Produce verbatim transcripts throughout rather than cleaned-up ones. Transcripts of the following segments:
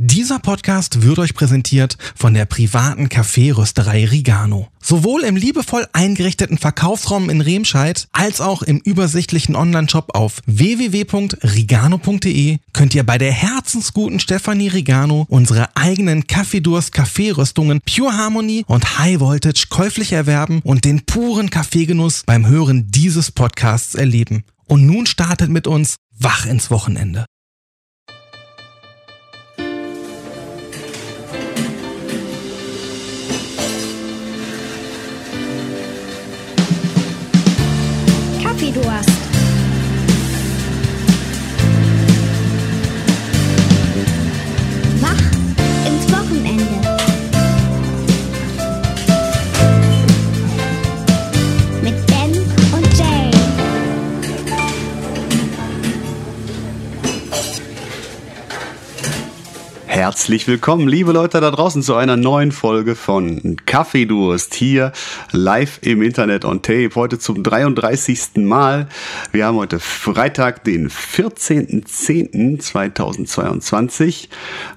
Dieser Podcast wird euch präsentiert von der privaten Kaffeerösterei Rigano. Sowohl im liebevoll eingerichteten Verkaufsraum in Remscheid als auch im übersichtlichen Onlineshop auf w w w punkt rigano punkt d e könnt ihr bei der herzensguten Stefanie Rigano unsere eigenen Kaffeedurst Kaffeeröstungen Pure Harmony und High Voltage käuflich erwerben und den puren Kaffeegenuss beim Hören dieses Podcasts erleben. Und nun startet mit uns wach ins Wochenende. Kaffeedurst. Wach ins Wochenende. Mit Ben und Jay. Herzlich willkommen, liebe Leute da draußen, zu einer neuen Folge von Kaffeedurst hier live im Internet on Tape. Heute zum dreiunddreißigsten Mal. Wir haben heute Freitag, den vierzehnten zehnten zweitausendzweiundzwanzig.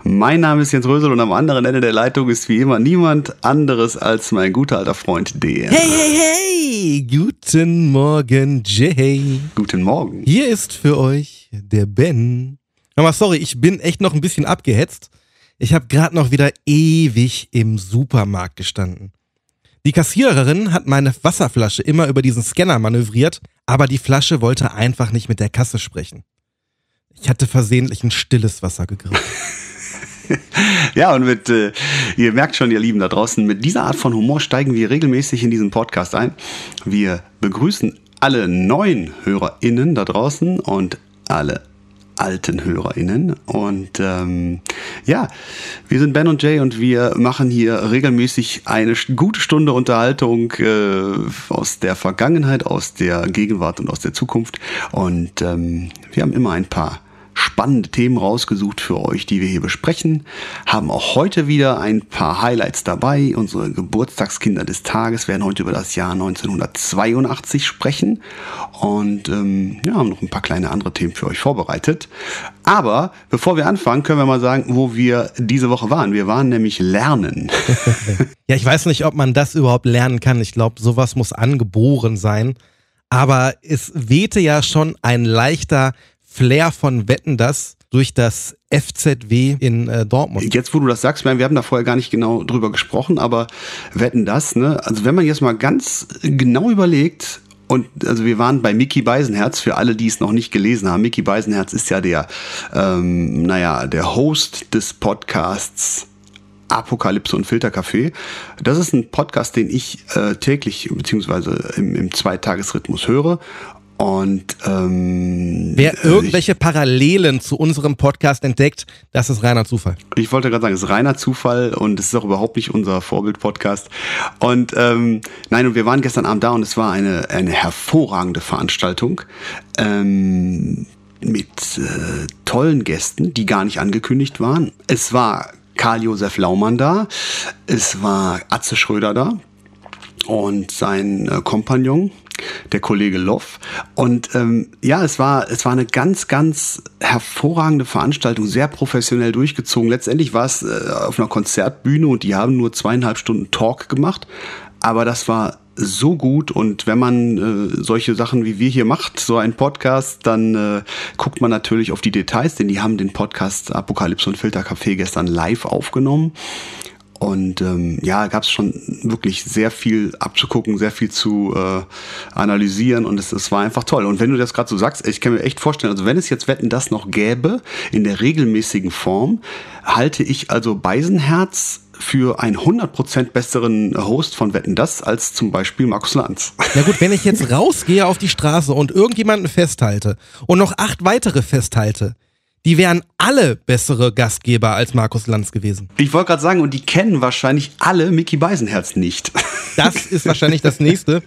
Mein Name ist Jens Rösel und am anderen Ende der Leitung ist wie immer niemand anderes als mein guter alter Freund D M. Hey, hey, hey! Guten Morgen, Jay. Guten Morgen. Hier ist für euch der Ben. Nochmal sorry, ich bin echt noch ein bisschen abgehetzt. Ich habe gerade noch wieder ewig im Supermarkt gestanden. Die Kassiererin hat meine Wasserflasche immer über diesen Scanner manövriert, aber die Flasche wollte einfach nicht mit der Kasse sprechen. Ich hatte versehentlich ein stilles Wasser gegriffen. Ja, und mit, äh, ihr merkt schon, ihr Lieben da draußen, mit dieser Art von Humor steigen wir regelmäßig in diesen Podcast ein. Wir begrüßen alle neuen HörerInnen da draußen und alle alten HörerInnen und ähm, ja, wir sind Ben und Jay und wir machen hier regelmäßig eine gute Stunde Unterhaltung äh, aus der Vergangenheit, aus der Gegenwart und aus der Zukunft und ähm, wir haben immer ein paar spannende Themen rausgesucht für euch, die wir hier besprechen, haben auch heute wieder ein paar Highlights dabei. Unsere Geburtstagskinder des Tages werden heute über das Jahr neunzehnhundertzweiundachtzig sprechen und ähm, ja, haben noch ein paar kleine andere Themen für euch vorbereitet. Aber bevor wir anfangen, können wir mal sagen, wo wir diese Woche waren. Wir waren nämlich lernen. Ja, ich weiß nicht, ob man das überhaupt lernen kann. Ich glaube, sowas muss angeboren sein. Aber es wehte ja schon ein leichter Flair von Wetten, das durch das F Z W in äh, Dortmund. Jetzt, wo du das sagst, wir haben da vorher gar nicht genau drüber gesprochen, aber Wetten, das, ne? Also wenn man jetzt mal ganz genau überlegt, und also wir waren bei Mickey Beisenherz, für alle, die es noch nicht gelesen haben. Mickey Beisenherz ist ja der, ähm, naja, der Host des Podcasts Apokalypse und Filterkaffee. Das ist ein Podcast, den ich äh, täglich beziehungsweise im, im Zweitagesrhythmus höre. Und ähm, wer irgendwelche ich, Parallelen zu unserem Podcast entdeckt, das ist reiner Zufall. Ich wollte gerade sagen, es ist reiner Zufall und es ist auch überhaupt nicht unser Vorbild-Podcast. Und ähm, nein, und wir waren gestern Abend da und es war eine, eine hervorragende Veranstaltung ähm, mit äh, tollen Gästen, die gar nicht angekündigt waren. Es war Karl-Josef Laumann da, es war Atze Schröder da und sein äh, Kompagnon, der Kollege Loff. Und ähm, ja, es war, es war eine ganz, ganz hervorragende Veranstaltung, sehr professionell durchgezogen. Letztendlich war es äh, auf einer Konzertbühne und die haben nur zweieinhalb Stunden Talk gemacht. Aber das war so gut und wenn man äh, solche Sachen wie wir hier macht, so einen Podcast, dann äh, guckt man natürlich auf die Details, denn die haben den Podcast Apokalypse und Filterkaffee gestern live aufgenommen. Und ähm, ja, gab es schon wirklich sehr viel abzugucken, sehr viel zu äh, analysieren und es, es war einfach toll. Und wenn du das gerade so sagst, ich kann mir echt vorstellen, also wenn es jetzt Wetten, das noch gäbe, in der regelmäßigen Form, halte ich also Beisenherz für einen hundert Prozent besseren Host von Wetten, das als zum Beispiel Markus Lanz. Na gut, wenn ich jetzt rausgehe auf die Straße und irgendjemanden festhalte und noch acht weitere festhalte, die wären alle bessere Gastgeber als Markus Lanz gewesen. Ich wollte gerade sagen, und die kennen wahrscheinlich alle Mickey Beisenherz nicht. Das ist wahrscheinlich das Nächste.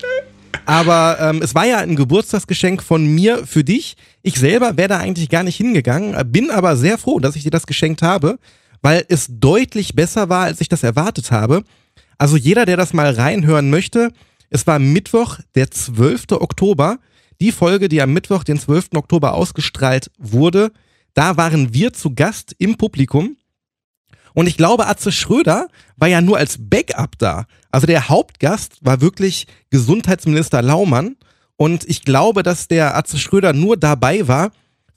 Aber ähm, es war ja ein Geburtstagsgeschenk von mir für dich. Ich selber wäre da eigentlich gar nicht hingegangen, bin aber sehr froh, dass ich dir das geschenkt habe, weil es deutlich besser war, als ich das erwartet habe. Also jeder, der das mal reinhören möchte, es war Mittwoch, der zwölften Oktober. Die Folge, die am Mittwoch, den zwölften Oktober ausgestrahlt wurde, da waren wir zu Gast im Publikum Und ich glaube, Atze Schröder war ja nur als Backup da. Also der Hauptgast war wirklich Gesundheitsminister Laumann. Und ich glaube, dass der Atze Schröder nur dabei war,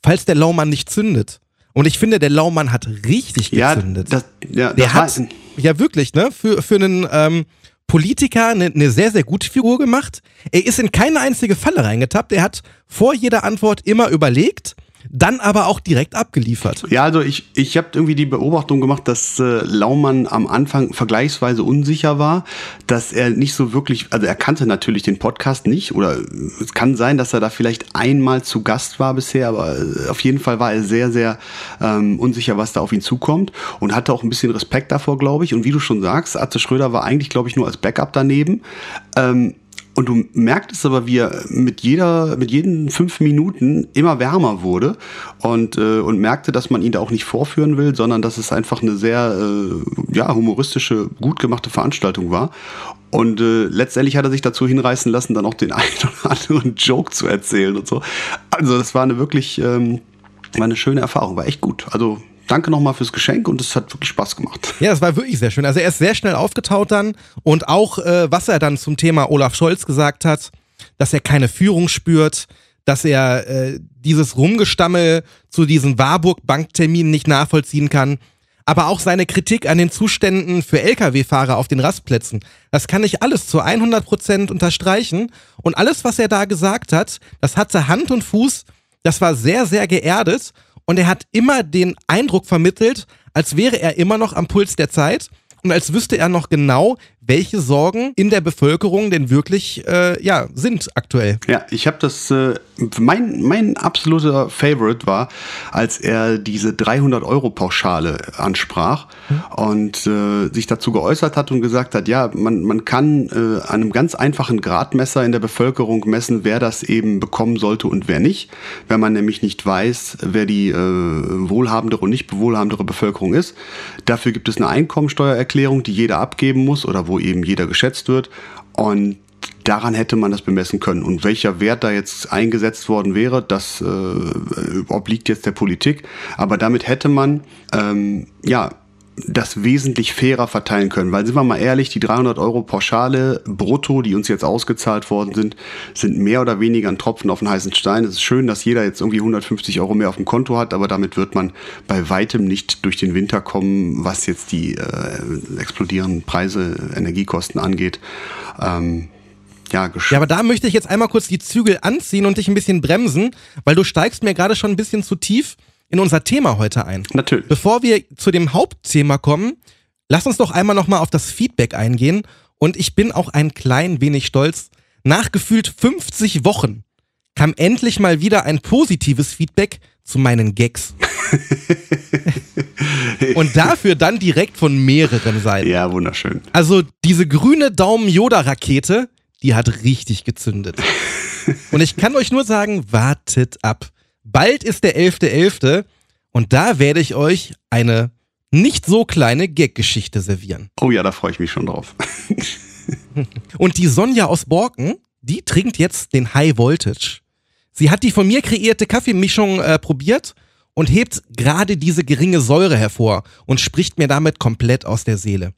falls der Laumann nicht zündet. Und ich finde, der Laumann hat richtig gezündet. Ja, das, ja, der das hat war... ja wirklich, ne, für, für einen ähm, Politiker eine, eine sehr, sehr gute Figur gemacht. Er ist in keine einzige Falle reingetappt. Er hat vor jeder Antwort immer überlegt, dann aber auch direkt abgeliefert. Ja, also ich, ich habe irgendwie die Beobachtung gemacht, dass äh, Laumann am Anfang vergleichsweise unsicher war, dass er nicht so wirklich, also er kannte natürlich den Podcast nicht, oder es kann sein, dass er da vielleicht einmal zu Gast war bisher, aber auf jeden Fall war er sehr, sehr ähm, unsicher, was da auf ihn zukommt, und hatte auch ein bisschen Respekt davor, glaube ich. Und wie du schon sagst, Atze Schröder war eigentlich, glaube ich, nur als Backup daneben. Ähm, Und du merktest aber, wie er mit jeder, mit jeden fünf Minuten immer wärmer wurde und, äh, und merkte, dass man ihn da auch nicht vorführen will, sondern dass es einfach eine sehr äh, ja, humoristische, gut gemachte Veranstaltung war. Und äh, letztendlich hat er sich dazu hinreißen lassen, dann auch den einen oder anderen Joke zu erzählen und so. Also das war eine wirklich ähm, war eine schöne Erfahrung, war echt gut. Also danke nochmal fürs Geschenk, und es hat wirklich Spaß gemacht. Ja, es war wirklich sehr schön. Also er ist sehr schnell aufgetaut dann, und auch, äh, was er dann zum Thema Olaf Scholz gesagt hat, dass er keine Führung spürt, dass er äh, dieses Rumgestammel zu diesen Warburg-Bank-Terminen nicht nachvollziehen kann, aber auch seine Kritik an den Zuständen für L K W-Fahrer auf den Rastplätzen. Das kann ich alles zu hundert Prozent unterstreichen, und alles, was er da gesagt hat, das hatte Hand und Fuß, das war sehr, sehr geerdet. Und er hat immer den Eindruck vermittelt, als wäre er immer noch am Puls der Zeit und als wüsste er noch genau, welche Sorgen in der Bevölkerung denn wirklich äh, ja, sind aktuell. Ja, ich habe das, äh, mein, mein absoluter Favorite war, als er diese dreihundert-Euro-Pauschale ansprach, hm. und äh, sich dazu geäußert hat und gesagt hat, ja, man, man kann äh, an einem ganz einfachen Gradmesser in der Bevölkerung messen, wer das eben bekommen sollte und wer nicht. Wenn man nämlich nicht weiß, wer die äh, wohlhabendere und nicht wohlhabendere Bevölkerung ist. Dafür gibt es eine Einkommensteuererklärung, die jeder abgeben muss oder wo eben jeder geschätzt wird, und daran hätte man das bemessen können, und welcher Wert da jetzt eingesetzt worden wäre, das äh, obliegt jetzt der Politik, aber damit hätte man ähm, ja das wesentlich fairer verteilen können, weil, sind wir mal ehrlich, die dreihundert Euro Pauschale brutto, die uns jetzt ausgezahlt worden sind, sind mehr oder weniger ein Tropfen auf den heißen Stein. Es ist schön, dass jeder jetzt irgendwie hundertfünfzig Euro mehr auf dem Konto hat, aber damit wird man bei weitem nicht durch den Winter kommen, was jetzt die äh, explodierenden Preise, Energiekosten angeht. Ähm, ja, gesch- ja, aber da möchte ich jetzt einmal kurz die Zügel anziehen und dich ein bisschen bremsen, weil du steigst mir gerade schon ein bisschen zu tief in unser Thema heute ein. Natürlich. Bevor wir zu dem Hauptthema kommen, lass uns doch einmal nochmal auf das Feedback eingehen. Und ich bin auch ein klein wenig stolz. Nach gefühlt fünfzig Wochen kam endlich mal wieder ein positives Feedback zu meinen Gags. Und dafür dann direkt von mehreren Seiten. Ja, wunderschön. Also diese grüne Daumen-Yoda-Rakete, die hat richtig gezündet. Und ich kann euch nur sagen, wartet ab. Bald ist der elfter elfter und da werde ich euch eine nicht so kleine Gag-Geschichte servieren. Oh ja, da freue ich mich schon drauf. Und die Sonja aus Borken, die trinkt jetzt den High Voltage. Sie hat die von mir kreierte Kaffeemischung äh, probiert und hebt gerade diese geringe Säure hervor und spricht mir damit komplett aus der Seele.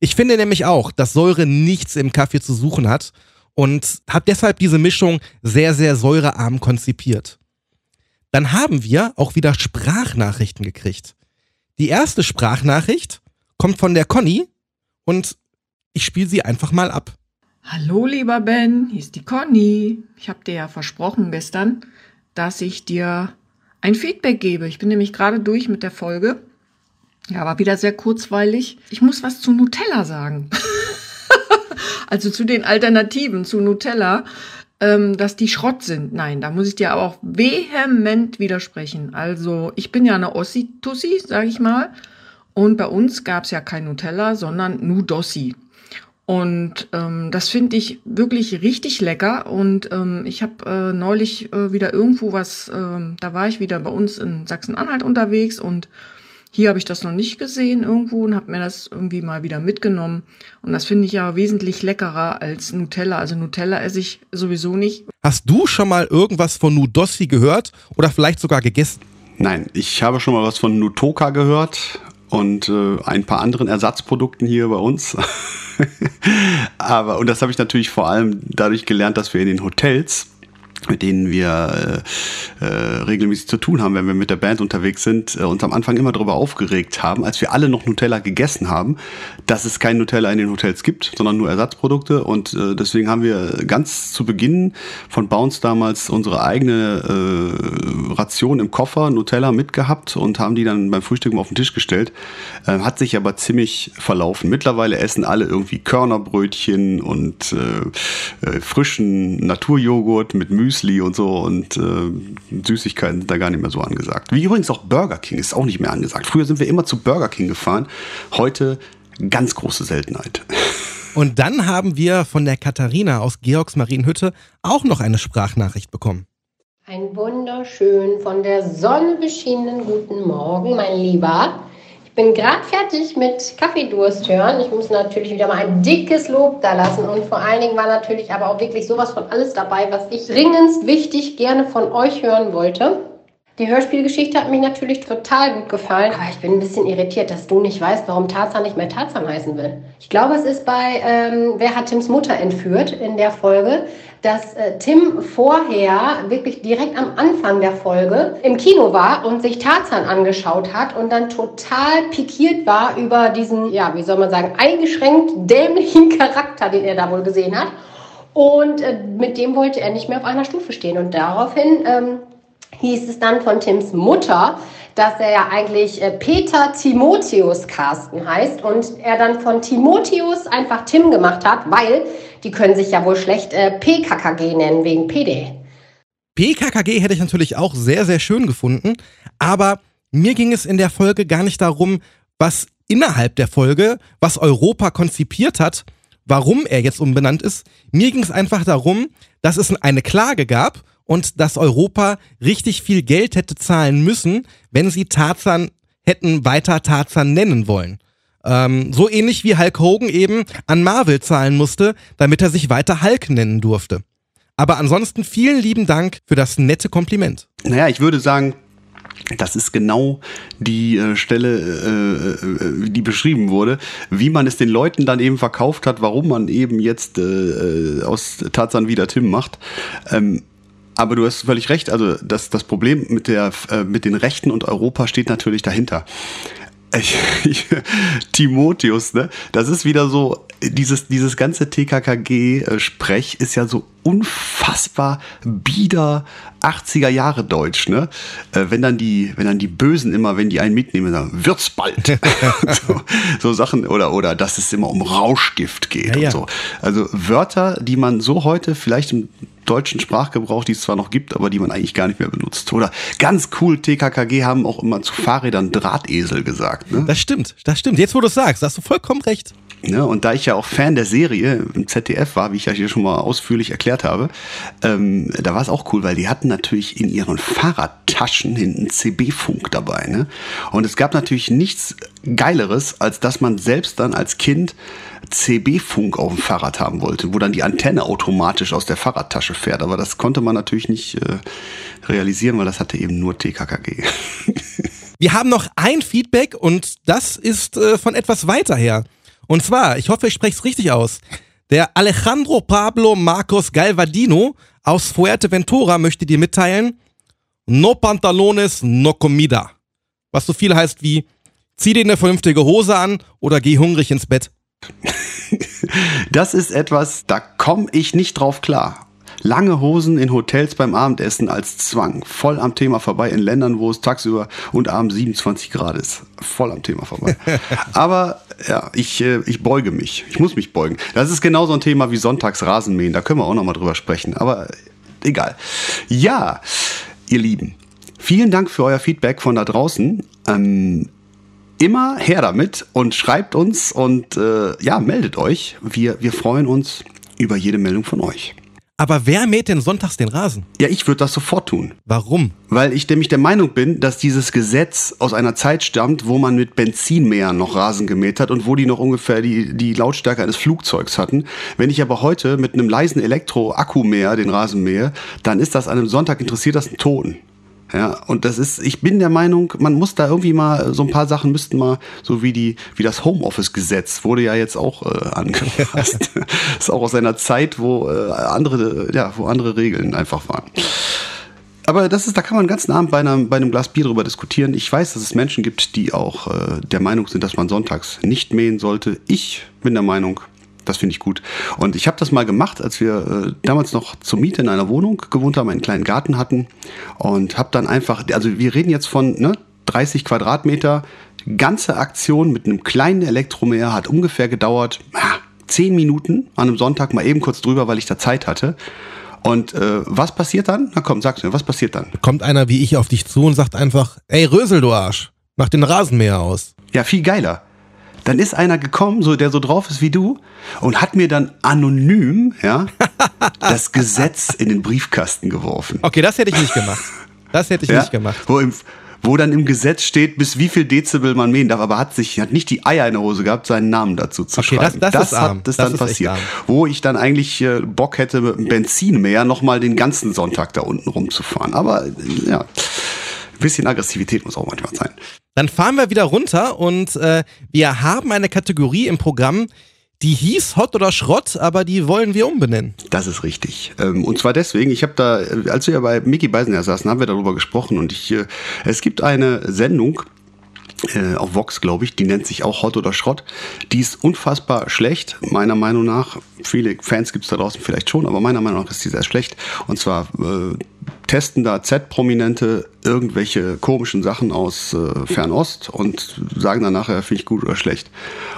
Ich finde nämlich auch, dass Säure nichts im Kaffee zu suchen hat, und habe deshalb diese Mischung sehr, sehr säurearm konzipiert. Dann haben wir auch wieder Sprachnachrichten gekriegt. Die erste Sprachnachricht kommt von der Conny, und ich spiele sie einfach mal ab. Hallo lieber Ben, hier ist die Conny. Ich habe dir ja versprochen gestern, dass ich dir ein Feedback gebe. Ich bin nämlich gerade durch mit der Folge. Ja, war wieder sehr kurzweilig. Ich muss was zu Nutella sagen. Also zu den Alternativen zu Nutella. Dass die Schrott sind. Nein, da muss ich dir aber auch vehement widersprechen. Also ich bin ja eine Ossi-Tussi, sage ich mal. Und bei uns gab es ja kein Nutella, sondern Nudossi. Und ähm, das finde ich wirklich richtig lecker. Und ähm, ich habe äh, neulich äh, wieder irgendwo was, äh, da war ich wieder bei uns in Sachsen-Anhalt unterwegs. Und hier habe ich das noch nicht gesehen irgendwo und habe mir das irgendwie mal wieder mitgenommen. Und das finde ich ja wesentlich leckerer als Nutella. Also Nutella esse ich sowieso nicht. Hast du schon mal irgendwas von Nudossi gehört oder vielleicht sogar gegessen? Nein, ich habe schon mal was von Nutoka gehört und äh, ein paar anderen Ersatzprodukten hier bei uns. Aber, und das habe ich natürlich vor allem dadurch gelernt, dass wir in den Hotels, mit denen wir äh, äh, regelmäßig zu tun haben, wenn wir mit der Band unterwegs sind, äh, uns am Anfang immer darüber aufgeregt haben, als wir alle noch Nutella gegessen haben, dass es kein Nutella in den Hotels gibt, sondern nur Ersatzprodukte. Und äh, deswegen haben wir ganz zu Beginn von Bounce damals unsere eigene äh, Ration im Koffer, Nutella, mitgehabt und haben die dann beim Frühstück mal auf den Tisch gestellt. Äh, hat sich aber ziemlich verlaufen. Mittlerweile essen alle irgendwie Körnerbrötchen und äh, äh, frischen Naturjoghurt mit Müsli und so, und äh, Süßigkeiten sind da gar nicht mehr so angesagt. Wie übrigens auch Burger King ist auch nicht mehr angesagt. Früher sind wir immer zu Burger King gefahren, heute ganz große Seltenheit. Und dann haben wir von der Katharina aus Georgsmarienhütte auch noch eine Sprachnachricht bekommen. Ein wunderschön von der Sonne beschienenen guten Morgen, mein Lieber. Ich bin gerade fertig mit Kaffeedurst hören. Ich muss natürlich wieder mal ein dickes Lob da lassen. Und vor allen Dingen war natürlich aber auch wirklich sowas von alles dabei, was ich dringendst wichtig gerne von euch hören wollte. Die Hörspielgeschichte hat mich natürlich total gut gefallen. Aber ich bin ein bisschen irritiert, dass du nicht weißt, warum Tarzan nicht mehr Tarzan heißen will. Ich glaube, es ist bei ähm, Wer hat Tims Mutter entführt in der Folge, dass äh, Tim vorher wirklich direkt am Anfang der Folge im Kino war und sich Tarzan angeschaut hat und dann total pikiert war über diesen, ja, wie soll man sagen, eingeschränkt dämlichen Charakter, den er da wohl gesehen hat. Und äh, mit dem wollte er nicht mehr auf einer Stufe stehen. Und daraufhin Ähm, hieß es dann von Tims Mutter, dass er ja eigentlich Peter Timotheus Carsten heißt und er dann von Timotheus einfach Tim gemacht hat, weil die können sich ja wohl schlecht P K K G nennen wegen P D. P K K G hätte ich natürlich auch sehr, sehr schön gefunden, aber mir ging es in der Folge gar nicht darum, was innerhalb der Folge, was Europa konzipiert hat, warum er jetzt umbenannt ist. Mir ging es einfach darum, dass es eine Klage gab, und dass Europa richtig viel Geld hätte zahlen müssen, wenn sie Tarzan hätten weiter Tarzan nennen wollen. Ähm, so ähnlich wie Hulk Hogan eben an Marvel zahlen musste, damit er sich weiter Hulk nennen durfte. Aber ansonsten vielen lieben Dank für das nette Kompliment. Naja, ich würde sagen, das ist genau die äh, Stelle, äh, die beschrieben wurde, wie man es den Leuten dann eben verkauft hat, warum man eben jetzt äh, aus Tarzan wieder Tim macht. Ähm, Aber du hast völlig recht, also das, das Problem mit, der, äh, mit den Rechten und Europa steht natürlich dahinter. Ich, ich, Timotheus, ne? Das ist wieder so, dieses, dieses ganze T K K G-Sprech ist ja so unfassbar bieder achtziger Jahre Deutsch, ne? Äh, wenn dann die, wenn dann die Bösen immer, wenn die einen mitnehmen, sagen, wird's bald. so, so Sachen, oder, oder, dass es immer um Rauschgift geht, ja, und ja. So. Also Wörter, die man so heute vielleicht im deutschen Sprachgebrauch, die es zwar noch gibt, aber die man eigentlich gar nicht mehr benutzt. Oder ganz cool, T K K G haben auch immer zu Fahrrädern Drahtesel gesagt. Ne? Das stimmt, das stimmt. Jetzt, wo du es sagst, hast du vollkommen recht. Ja, und da ich ja auch Fan der Serie im Z D F war, wie ich ja hier schon mal ausführlich erklärt habe, ähm, da war es auch cool, weil die hatten natürlich in ihren Fahrradtaschen hinten C B-Funk dabei. Ne? Und es gab natürlich nichts Geileres, als dass man selbst dann als Kind C B-Funk auf dem Fahrrad haben wollte, wo dann die Antenne automatisch aus der Fahrradtasche fährt. Aber das konnte man natürlich nicht äh, realisieren, weil das hatte eben nur T K K G. Wir haben noch ein Feedback und das ist äh, von etwas weiter her. Und zwar, ich hoffe, ich spreche es richtig aus. Der Alejandro Pablo Marcos Galvadino aus Fuerteventura möchte dir mitteilen, no pantalones, no comida. Was so viel heißt wie, zieh dir eine vernünftige Hose an oder geh hungrig ins Bett. Das ist etwas, da komme ich nicht drauf klar. Lange Hosen in Hotels beim Abendessen als Zwang. Voll am Thema vorbei in Ländern, wo es tagsüber und abends siebenundzwanzig Grad ist. Voll am Thema vorbei. Aber ja, ich, ich beuge mich. Ich muss mich beugen. Das ist genauso ein Thema wie sonntags Rasenmähen. Da können wir auch nochmal drüber sprechen. Aber egal. Ja, ihr Lieben, vielen Dank für euer Feedback von da draußen. Ähm, immer her damit und schreibt uns und äh, ja, meldet euch. Wir, wir freuen uns über jede Meldung von euch. Aber wer mäht denn sonntags den Rasen? Ja, ich würde das sofort tun. Warum? Weil ich nämlich der Meinung bin, dass dieses Gesetz aus einer Zeit stammt, wo man mit Benzinmähern noch Rasen gemäht hat und wo die noch ungefähr die, die Lautstärke eines Flugzeugs hatten. Wenn ich aber heute mit einem leisen Elektro-Akkumäher den Rasen mähe, dann ist das an einem Sonntag, interessiert das einen Ton. Ja, und das ist, ich bin der Meinung, man muss da irgendwie mal, so ein paar Sachen müssten mal, so wie die, wie das Homeoffice-Gesetz wurde ja jetzt auch äh, angepasst. Ist auch aus einer Zeit, wo äh, andere, ja, wo andere Regeln einfach waren. Aber das ist, da kann man den ganzen Abend bei, einer, bei einem Glas Bier drüber diskutieren. Ich weiß, dass es Menschen gibt, die auch äh, der Meinung sind, dass man sonntags nicht mähen sollte. Ich bin der Meinung, das finde ich gut. Und ich habe das mal gemacht, als wir äh, damals noch zur Miete in einer Wohnung gewohnt haben, einen kleinen Garten hatten. Und habe dann einfach, also wir reden jetzt von ne, dreißig Quadratmeter. Ganze Aktion mit einem kleinen Elektromäher hat ungefähr gedauert ah, zehn Minuten an einem Sonntag, mal eben kurz drüber, weil ich da Zeit hatte. Und äh, was passiert dann? Na komm, sag's mir, was passiert dann? Kommt einer wie ich auf dich zu und sagt einfach, ey Rösel, du Arsch, mach den Rasenmäher aus. Ja, viel geiler. Dann ist einer gekommen, so, der so drauf ist wie du und hat mir dann anonym ja, das Gesetz in den Briefkasten geworfen. Okay, das hätte ich nicht gemacht. Das hätte ich ja, nicht gemacht. Wo, im, wo dann im Gesetz steht, bis wie viel Dezibel man mähen darf, aber hat sich hat nicht die Eier in der Hose gehabt, seinen Namen dazu zu okay, schreiben. Das, das, das ist hat arm. das, das dann passiert. Wo ich dann eigentlich äh, Bock hätte, mit dem Benzinmäher nochmal den ganzen Sonntag da unten rumzufahren. Aber äh, ja, ein bisschen Aggressivität muss auch manchmal sein. Dann fahren wir wieder runter und äh, wir haben eine Kategorie im Programm, die hieß Hot oder Schrott, aber die wollen wir umbenennen. Das ist richtig. Ähm, und zwar deswegen, ich habe da, als wir bei Mickey Beisenherz saßen, haben wir darüber gesprochen und ich, äh, es gibt eine Sendung äh, auf Vox, glaube ich, die nennt sich auch Hot oder Schrott. Die ist unfassbar schlecht, meiner Meinung nach. Viele Fans gibt es da draußen vielleicht schon, aber meiner Meinung nach ist die sehr schlecht. Und zwar äh, testen da Z-Prominente irgendwelche komischen Sachen aus äh, Fernost und sagen dann nachher, finde ich gut oder schlecht.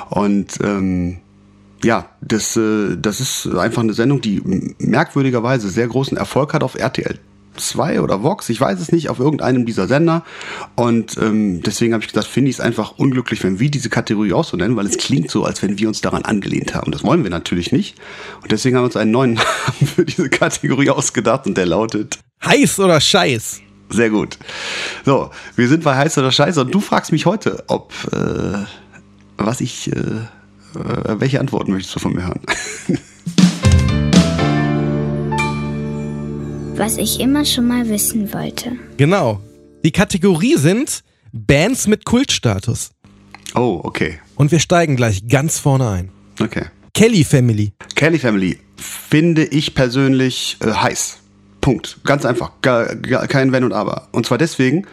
Und ähm, ja, das, äh, das ist einfach eine Sendung, die merkwürdigerweise sehr großen Erfolg hat auf R T L zwei oder Vox, ich weiß es nicht, auf irgendeinem dieser Sender. Und ähm, deswegen habe ich gesagt, finde ich es einfach unglücklich, wenn wir diese Kategorie auch so nennen, weil es klingt so, als wenn wir uns daran angelehnt haben. Das wollen wir natürlich nicht. Und deswegen haben wir uns einen neuen Namen für diese Kategorie ausgedacht und der lautet Heiß oder Scheiß. Sehr gut. So, wir sind bei Heiß oder Scheiß und du fragst mich heute, ob, äh, was ich, äh, welche Antworten möchtest du von mir hören? Was ich immer schon mal wissen wollte. Genau. Die Kategorie sind Bands mit Kultstatus. Oh, okay. Und wir steigen gleich ganz vorne ein. Okay. Kelly Family. Kelly Family finde ich persönlich äh, heiß. Punkt. Ganz einfach. Gar, gar, kein Wenn und Aber. Und zwar deswegen,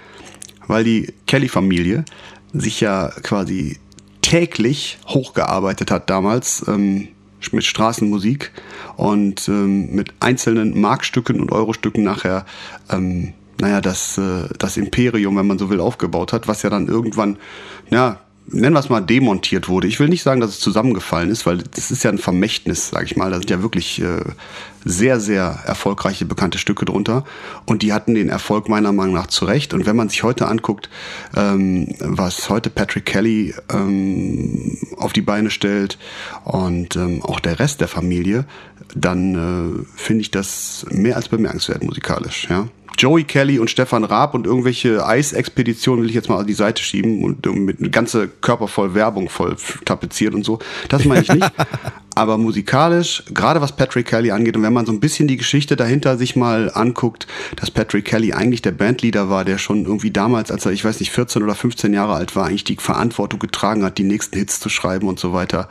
weil die Kelly-Familie sich ja quasi täglich hochgearbeitet hat damals, ähm, mit Straßenmusik und ähm, mit einzelnen Markstücken und Eurostücken nachher, ähm, naja, das, äh, das Imperium, wenn man so will, aufgebaut hat, was ja dann irgendwann, ja, nennen wir es mal, demontiert wurde. Ich will nicht sagen, dass es zusammengefallen ist, weil das ist ja ein Vermächtnis, sag ich mal. Da sind ja wirklich äh, sehr, sehr erfolgreiche, bekannte Stücke drunter. Und die hatten den Erfolg meiner Meinung nach zu Recht. Und wenn man sich heute anguckt, ähm, was heute Patrick Kelly ähm, auf die Beine stellt und ähm, auch der Rest der Familie, dann äh, finde ich das mehr als bemerkenswert musikalisch, ja. Joey Kelly und Stefan Raab und irgendwelche Eisexpeditionen will ich jetzt mal an die Seite schieben und mit einem ganzen Körper voll Werbung voll tapeziert und so. Das meine ich nicht. Aber musikalisch, gerade was Patrick Kelly angeht und wenn man so ein bisschen die Geschichte dahinter sich mal anguckt, dass Patrick Kelly eigentlich der Bandleader war, der schon irgendwie damals, als er, ich weiß nicht, vierzehn oder fünfzehn Jahre alt war, eigentlich die Verantwortung getragen hat, die nächsten Hits zu schreiben und so weiter.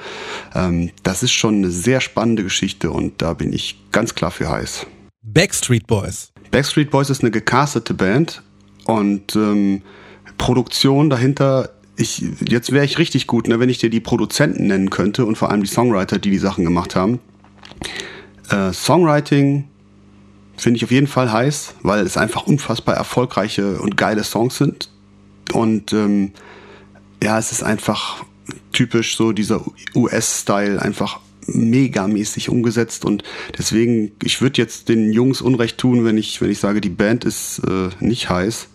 Ähm, das ist schon eine sehr spannende Geschichte und da bin ich ganz klar für heiß. Backstreet Boys. Backstreet Boys ist eine gecastete Band und ähm, Produktion dahinter, ich, jetzt wäre ich richtig gut, ne, wenn ich dir die Produzenten nennen könnte und vor allem die Songwriter, die die Sachen gemacht haben. Äh, Songwriting finde ich auf jeden Fall heiß, weil es einfach unfassbar erfolgreiche und geile Songs sind und ähm, ja, es ist einfach typisch so dieser U S-Style einfach megamäßig umgesetzt und deswegen, ich würde jetzt den Jungs Unrecht tun, wenn ich, wenn ich sage, die Band ist äh, nicht heiß,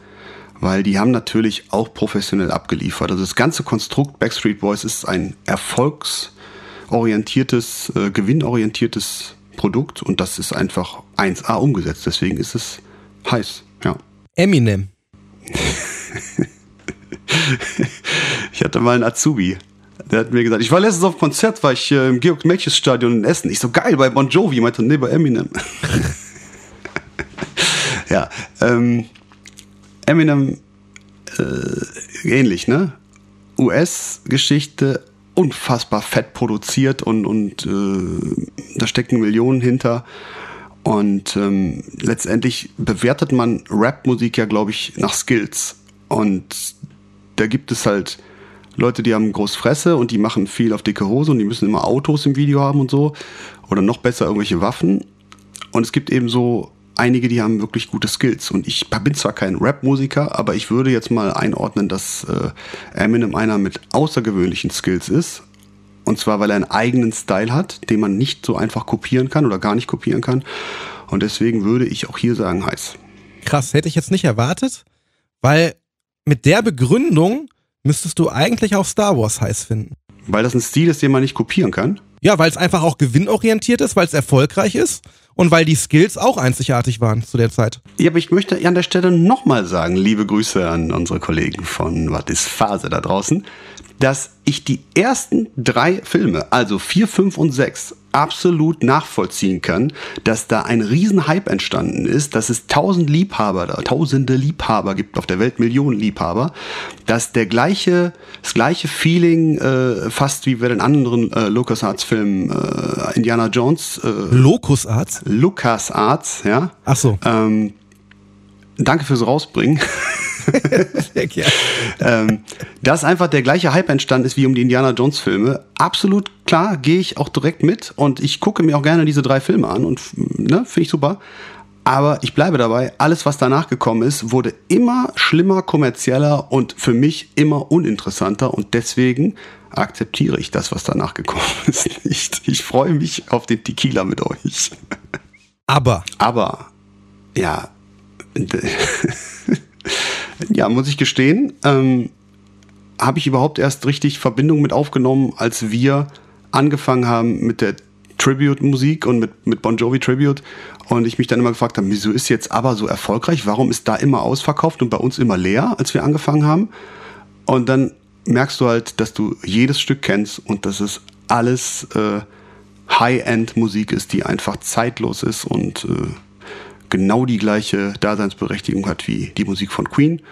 weil die haben natürlich auch professionell abgeliefert. Also das ganze Konstrukt Backstreet Boys ist ein erfolgsorientiertes, äh, gewinnorientiertes Produkt und das ist einfach eins A umgesetzt, deswegen ist es heiß, ja. Eminem. Ich hatte mal einen Azubi. Der hat mir gesagt, ich war letztens auf dem Konzert, war ich äh, im Georg-Melches-Stadion in Essen. Ich so, geil, bei Bon Jovi. Ich meinte, nee, bei Eminem. Ja, ähm, Eminem äh, ähnlich, ne? U S-Geschichte, unfassbar fett produziert und, und äh, da stecken Millionen hinter. Und ähm, letztendlich bewertet man Rap-Musik ja, glaube ich, nach Skills. Und da gibt es halt Leute, die haben groß Fresse und die machen viel auf dicke Hose und die müssen immer Autos im Video haben und so. Oder noch besser irgendwelche Waffen. Und es gibt eben so einige, die haben wirklich gute Skills. Und ich bin zwar kein Rap-Musiker, aber ich würde jetzt mal einordnen, dass äh, Eminem einer mit außergewöhnlichen Skills ist. Und zwar, weil er einen eigenen Style hat, den man nicht so einfach kopieren kann oder gar nicht kopieren kann. Und deswegen würde ich auch hier sagen, heiß. Krass, hätte ich jetzt nicht erwartet, weil mit der Begründung müsstest du eigentlich auch Star Wars heiß finden. Weil das ein Stil ist, den man nicht kopieren kann? Ja, weil es einfach auch gewinnorientiert ist, weil es erfolgreich ist und weil die Skills auch einzigartig waren zu der Zeit. Ja, aber ich möchte an der Stelle nochmal sagen, liebe Grüße an unsere Kollegen von Was ist Phase da draußen, dass ich die ersten drei Filme, also vier, fünf und sechs, absolut nachvollziehen kann, dass da ein Riesenhype entstanden ist, dass es tausend Liebhaber, tausende Liebhaber gibt auf der Welt, Millionen Liebhaber, dass der gleiche, das gleiche Feeling äh, fast wie bei den anderen äh, LucasArts-Filmen, äh, Indiana Jones. Äh, LucasArts? LucasArts, ja. Ach so. Ähm, danke fürs Rausbringen. Sehr gerne. ähm, dass einfach der gleiche Hype entstanden ist wie um die Indiana Jones Filme. Absolut klar, gehe ich auch direkt mit und ich gucke mir auch gerne diese drei Filme an und ne, finde ich super. Aber ich bleibe dabei, alles was danach gekommen ist, wurde immer schlimmer, kommerzieller und für mich immer uninteressanter und deswegen akzeptiere ich das, was danach gekommen ist, nicht. Ich freue mich auf den Tequila mit euch. Aber. Aber, ja. Ja, muss ich gestehen, ähm, habe ich überhaupt erst richtig Verbindung mit aufgenommen, als wir angefangen haben mit der Tribute-Musik und mit, mit Bon Jovi-Tribute und ich mich dann immer gefragt habe, wieso ist jetzt aber so erfolgreich, warum ist da immer ausverkauft und bei uns immer leer, als wir angefangen haben und dann merkst du halt, dass du jedes Stück kennst und dass es alles äh, High-End-Musik ist, die einfach zeitlos ist und äh, genau die gleiche Daseinsberechtigung hat wie die Musik von Queen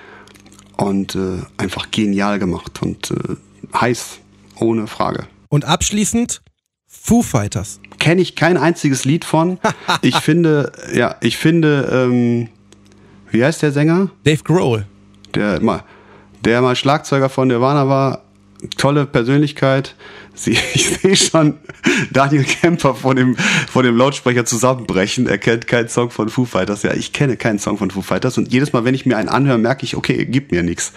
und äh, einfach genial gemacht und äh, heiß, ohne Frage. Und abschließend Foo Fighters. Kenne ich kein einziges Lied von. Ich finde, ja, ich finde, ähm, wie heißt der Sänger? Dave Grohl. Der mal, der mal Schlagzeuger von Nirvana war. Tolle Persönlichkeit. Sie, ich sehe schon Daniel Kemper vor dem, vor dem Lautsprecher zusammenbrechen. Er kennt keinen Song von Foo Fighters. Ja, ich kenne keinen Song von Foo Fighters. Und jedes Mal, wenn ich mir einen anhöre, merke ich, okay, gibt mir nichts.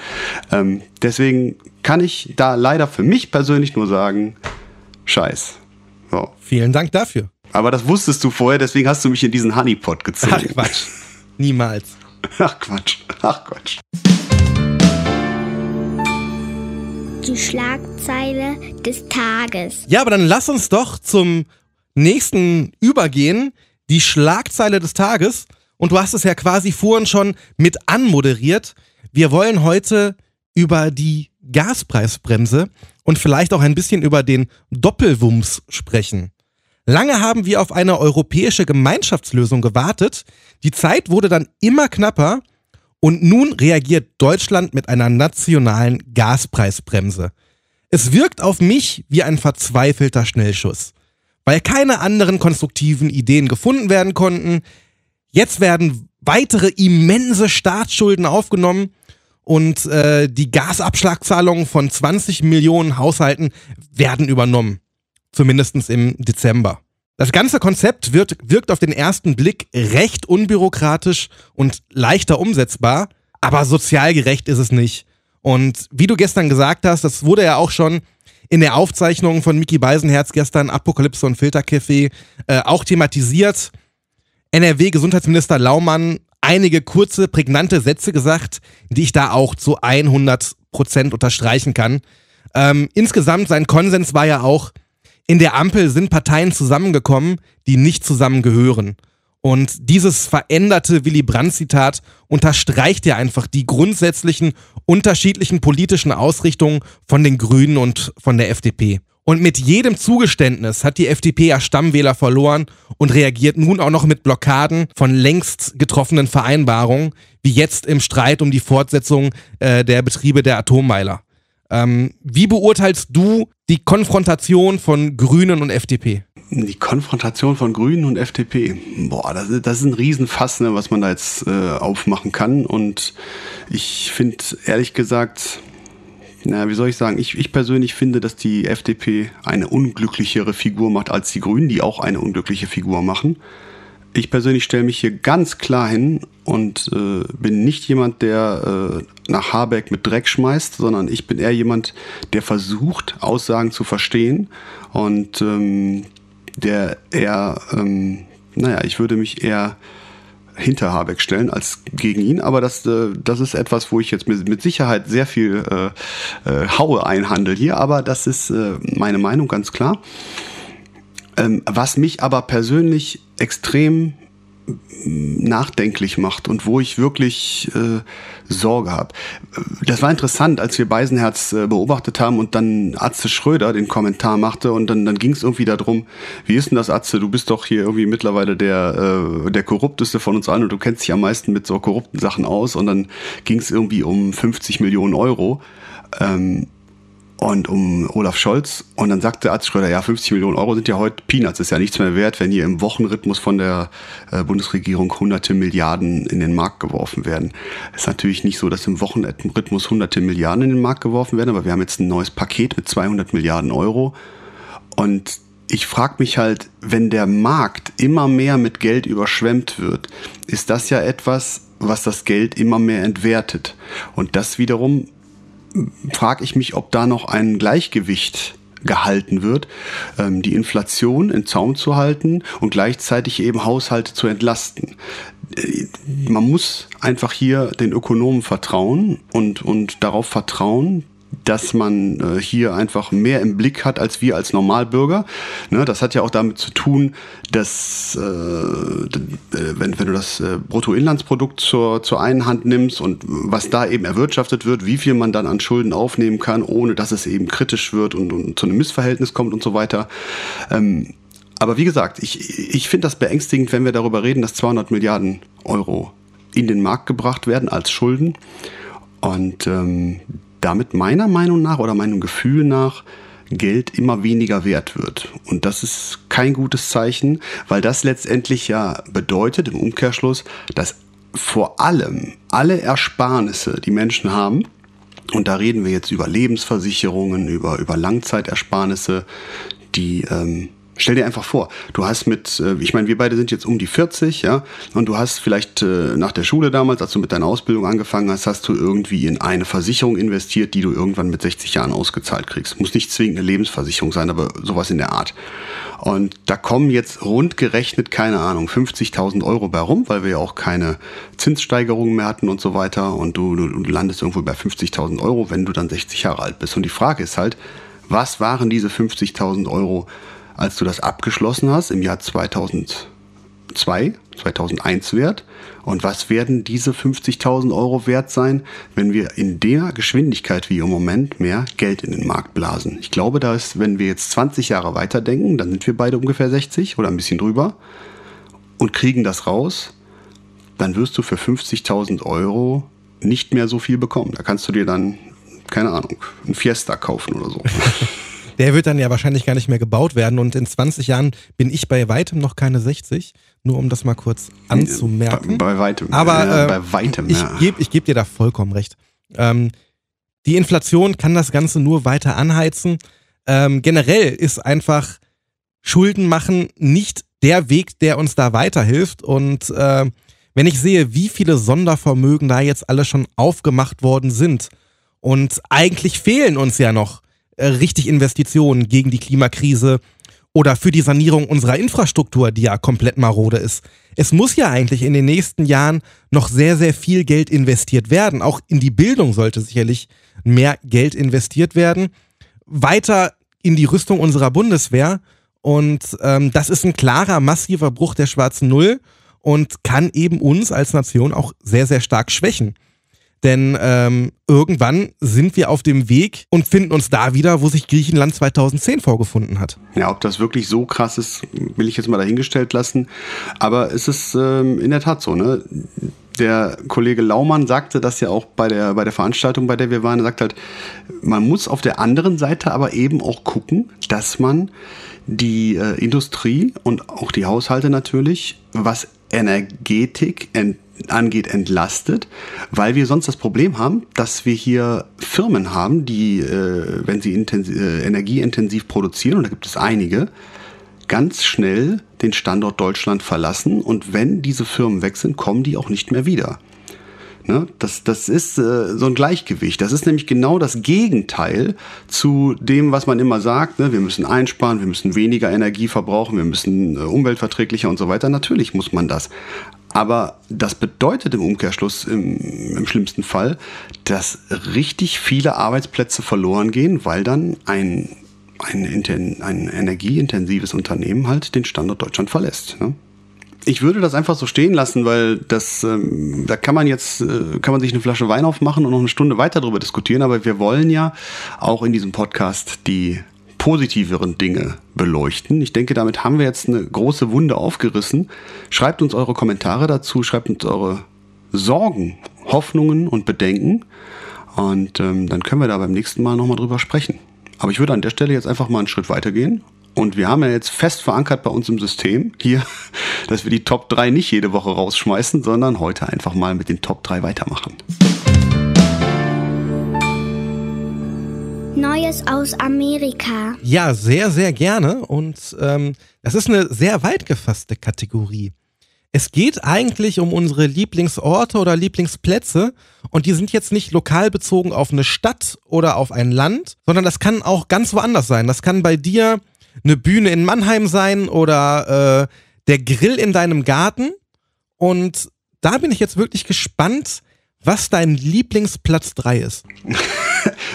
Ähm, deswegen kann ich da leider für mich persönlich nur sagen, scheiß. So. Vielen Dank dafür. Aber das wusstest du vorher, deswegen hast du mich in diesen Honeypot gezogen. Ach Quatsch. Niemals. Ach Quatsch. Ach Quatsch. Die Schlagzeile des Tages. Ja, aber dann lass uns doch zum nächsten übergehen, die Schlagzeile des Tages. Und du hast es ja quasi vorhin schon mit anmoderiert. Wir wollen heute über die Gaspreisbremse und vielleicht auch ein bisschen über den Doppelwumms sprechen. Lange haben wir auf eine europäische Gemeinschaftslösung gewartet. Die Zeit wurde dann immer knapper. Und nun reagiert Deutschland mit einer nationalen Gaspreisbremse. Es wirkt auf mich wie ein verzweifelter Schnellschuss. Weil keine anderen konstruktiven Ideen gefunden werden konnten, jetzt werden weitere immense Staatsschulden aufgenommen und äh, die Gasabschlagszahlungen von zwanzig Millionen Haushalten werden übernommen. Zumindest im Dezember. Das ganze Konzept wird, wirkt auf den ersten Blick recht unbürokratisch und leichter umsetzbar, aber sozial gerecht ist es nicht. Und wie du gestern gesagt hast, das wurde ja auch schon in der Aufzeichnung von Mickey Beisenherz gestern, Apokalypse und Filterkaffee, äh, auch thematisiert. N R W-Gesundheitsminister Laumann, einige kurze, prägnante Sätze gesagt, die ich da auch zu hundert Prozent unterstreichen kann. Ähm, insgesamt, sein Konsens war ja auch, in der Ampel sind Parteien zusammengekommen, die nicht zusammengehören. Und dieses veränderte Willy-Brandt-Zitat unterstreicht ja einfach die grundsätzlichen unterschiedlichen politischen Ausrichtungen von den Grünen und von der F D P. Und mit jedem Zugeständnis hat die F D P ja Stammwähler verloren und reagiert nun auch noch mit Blockaden von längst getroffenen Vereinbarungen, wie jetzt im Streit um die Fortsetzung äh, der Betriebe der Atommeiler. Ähm, wie beurteilst du die Konfrontation von Grünen und F D P? Die Konfrontation von Grünen und F D P. Boah, das, das ist ein Riesenfass, ne, was man da jetzt äh, aufmachen kann. Und ich finde, ehrlich gesagt, na, wie soll ich sagen, ich, ich persönlich finde, dass die F D P eine unglücklichere Figur macht als die Grünen, die auch eine unglückliche Figur machen. Ich persönlich stelle mich hier ganz klar hin und äh, bin nicht jemand, der äh, nach Habeck mit Dreck schmeißt, sondern ich bin eher jemand, der versucht, Aussagen zu verstehen und ähm, der eher, ähm, naja, ich würde mich eher hinter Habeck stellen als gegen ihn, aber das, äh, das ist etwas, wo ich jetzt mit, mit Sicherheit sehr viel äh, äh, Haue einhandel hier, aber das ist äh, meine Meinung, ganz klar. Was mich aber persönlich extrem nachdenklich macht und wo ich wirklich äh, Sorge habe. Das war interessant, als wir Beisenherz äh, beobachtet haben und dann Atze Schröder den Kommentar machte und dann, dann ging es irgendwie darum, wie ist denn das, Atze, du bist doch hier irgendwie mittlerweile der, äh, der korrupteste von uns allen und du kennst dich am meisten mit so korrupten Sachen aus und dann ging es irgendwie um fünfzig Millionen Euro. Ähm, Und um Olaf Scholz. Und dann sagte Atze Schröder, ja, fünfzig Millionen Euro sind ja heute Peanuts, ist ja nichts mehr wert, wenn hier im Wochenrhythmus von der äh, Bundesregierung hunderte Milliarden in den Markt geworfen werden. Es ist natürlich nicht so, dass im Wochenrhythmus hunderte Milliarden in den Markt geworfen werden, aber wir haben jetzt ein neues Paket mit zweihundert Milliarden Euro. Und ich frage mich halt, wenn der Markt immer mehr mit Geld überschwemmt wird, ist das ja etwas, was das Geld immer mehr entwertet. Und das wiederum frage ich mich, ob da noch ein Gleichgewicht gehalten wird, ähm, die Inflation in Zaum zu halten und gleichzeitig eben Haushalte zu entlasten. Äh, man muss einfach hier den Ökonomen vertrauen und, und darauf vertrauen, dass man äh, hier einfach mehr im Blick hat als wir als Normalbürger. Ne, das hat ja auch damit zu tun, dass äh, wenn, wenn du das äh, Bruttoinlandsprodukt zur, zur einen Hand nimmst und was da eben erwirtschaftet wird, wie viel man dann an Schulden aufnehmen kann, ohne dass es eben kritisch wird und, und zu einem Missverhältnis kommt und so weiter. Ähm, aber wie gesagt, ich, ich finde das beängstigend, wenn wir darüber reden, dass zweihundert Milliarden Euro in den Markt gebracht werden als Schulden. Und ähm, damit meiner Meinung nach oder meinem Gefühl nach Geld immer weniger wert wird. Und das ist kein gutes Zeichen, weil das letztendlich ja bedeutet im Umkehrschluss, dass vor allem alle Ersparnisse, die Menschen haben, und da reden wir jetzt über Lebensversicherungen, über, über Langzeitersparnisse, die... Ähm, Stell dir einfach vor, du hast mit, ich meine, wir beide sind jetzt um die vierzig, ja, und du hast vielleicht nach der Schule damals, als du mit deiner Ausbildung angefangen hast, hast du irgendwie in eine Versicherung investiert, die du irgendwann mit sechzig Jahren ausgezahlt kriegst. Muss nicht zwingend eine Lebensversicherung sein, aber sowas in der Art. Und da kommen jetzt rundgerechnet, keine Ahnung, fünfzigtausend Euro bei rum, weil wir ja auch keine Zinssteigerungen mehr hatten und so weiter. Und du, du landest irgendwo bei fünfzigtausend Euro, wenn du dann sechzig Jahre alt bist. Und die Frage ist halt, was waren diese fünfzigtausend Euro, als du das abgeschlossen hast, im Jahr zweitausendzwei, zweitausendeins wert? Und was werden diese fünfzigtausend Euro wert sein, wenn wir in der Geschwindigkeit wie im Moment mehr Geld in den Markt blasen? Ich glaube, dass, wenn wir jetzt zwanzig Jahre weiterdenken, dann sind wir beide ungefähr sechzig oder ein bisschen drüber und kriegen das raus, dann wirst du für fünfzigtausend Euro nicht mehr so viel bekommen. Da kannst du dir dann, keine Ahnung, ein Fiesta kaufen oder so. Der wird dann ja wahrscheinlich gar nicht mehr gebaut werden und in zwanzig Jahren bin ich bei weitem noch keine sechzig, nur um das mal kurz anzumerken. Bei, bei weitem. Aber ja, äh, bei weitem, ja. Ich gebe ich geb dir da vollkommen recht. Ähm, die Inflation kann das Ganze nur weiter anheizen. Ähm, generell ist einfach Schulden machen nicht der Weg, der uns da weiterhilft. Und äh, wenn ich sehe, wie viele Sondervermögen da jetzt alle schon aufgemacht worden sind und eigentlich fehlen uns ja noch richtig Investitionen gegen die Klimakrise oder für die Sanierung unserer Infrastruktur, die ja komplett marode ist. Es muss ja eigentlich in den nächsten Jahren noch sehr, sehr viel Geld investiert werden. Auch in die Bildung sollte sicherlich mehr Geld investiert werden. Weiter in die Rüstung unserer Bundeswehr. Und ähm, das ist ein klarer, massiver Bruch der schwarzen Null und kann eben uns als Nation auch sehr, sehr stark schwächen. Denn ähm, irgendwann sind wir auf dem Weg und finden uns da wieder, wo sich Griechenland zweitausendzehn vorgefunden hat. Ja, ob das wirklich so krass ist, will ich jetzt mal dahingestellt lassen. Aber es ist ähm, in der Tat so, ne? Der Kollege Laumann sagte das ja auch bei der, bei der Veranstaltung, bei der wir waren. Er sagt halt, man muss auf der anderen Seite aber eben auch gucken, dass man die äh, Industrie und auch die Haushalte natürlich, was Energetik ent- angeht, entlastet, weil wir sonst das Problem haben, dass wir hier Firmen haben, die, äh, wenn sie intensiv, äh, energieintensiv produzieren, und da gibt es einige, ganz schnell den Standort Deutschland verlassen, und wenn diese Firmen weg sind, kommen die auch nicht mehr wieder. Ne? Das, das ist äh, so ein Gleichgewicht. Das ist nämlich genau das Gegenteil zu dem, was man immer sagt, ne? Wir müssen einsparen, wir müssen weniger Energie verbrauchen, wir müssen äh, umweltverträglicher und so weiter. Natürlich muss man das. Aber das bedeutet im Umkehrschluss im, im schlimmsten Fall, dass richtig viele Arbeitsplätze verloren gehen, weil dann ein Ein, ein energieintensives Unternehmen halt den Standort Deutschland verlässt. Ne? Ich würde das einfach so stehen lassen, weil das, ähm, da kann man jetzt, äh, kann man sich eine Flasche Wein aufmachen und noch eine Stunde weiter darüber diskutieren, aber wir wollen ja auch in diesem Podcast die positiveren Dinge beleuchten. Ich denke, damit haben wir jetzt eine große Wunde aufgerissen. Schreibt uns eure Kommentare dazu, schreibt uns eure Sorgen, Hoffnungen und Bedenken, und ähm, dann können wir da beim nächsten Mal nochmal drüber sprechen. Aber ich würde an der Stelle jetzt einfach mal einen Schritt weitergehen. Und wir haben ja jetzt fest verankert bei uns im System hier, dass wir die Top drei nicht jede Woche rausschmeißen, sondern heute einfach mal mit den Top drei weitermachen. Neues aus Amerika. Ja, sehr, sehr gerne. Und ähm, das ist eine sehr weit gefasste Kategorie. Es geht eigentlich um unsere Lieblingsorte oder Lieblingsplätze, und die sind jetzt nicht lokal bezogen auf eine Stadt oder auf ein Land, sondern das kann auch ganz woanders sein. Das kann bei dir eine Bühne in Mannheim sein oder äh, der Grill in deinem Garten, und da bin ich jetzt wirklich gespannt, was dein Lieblingsplatz drei ist.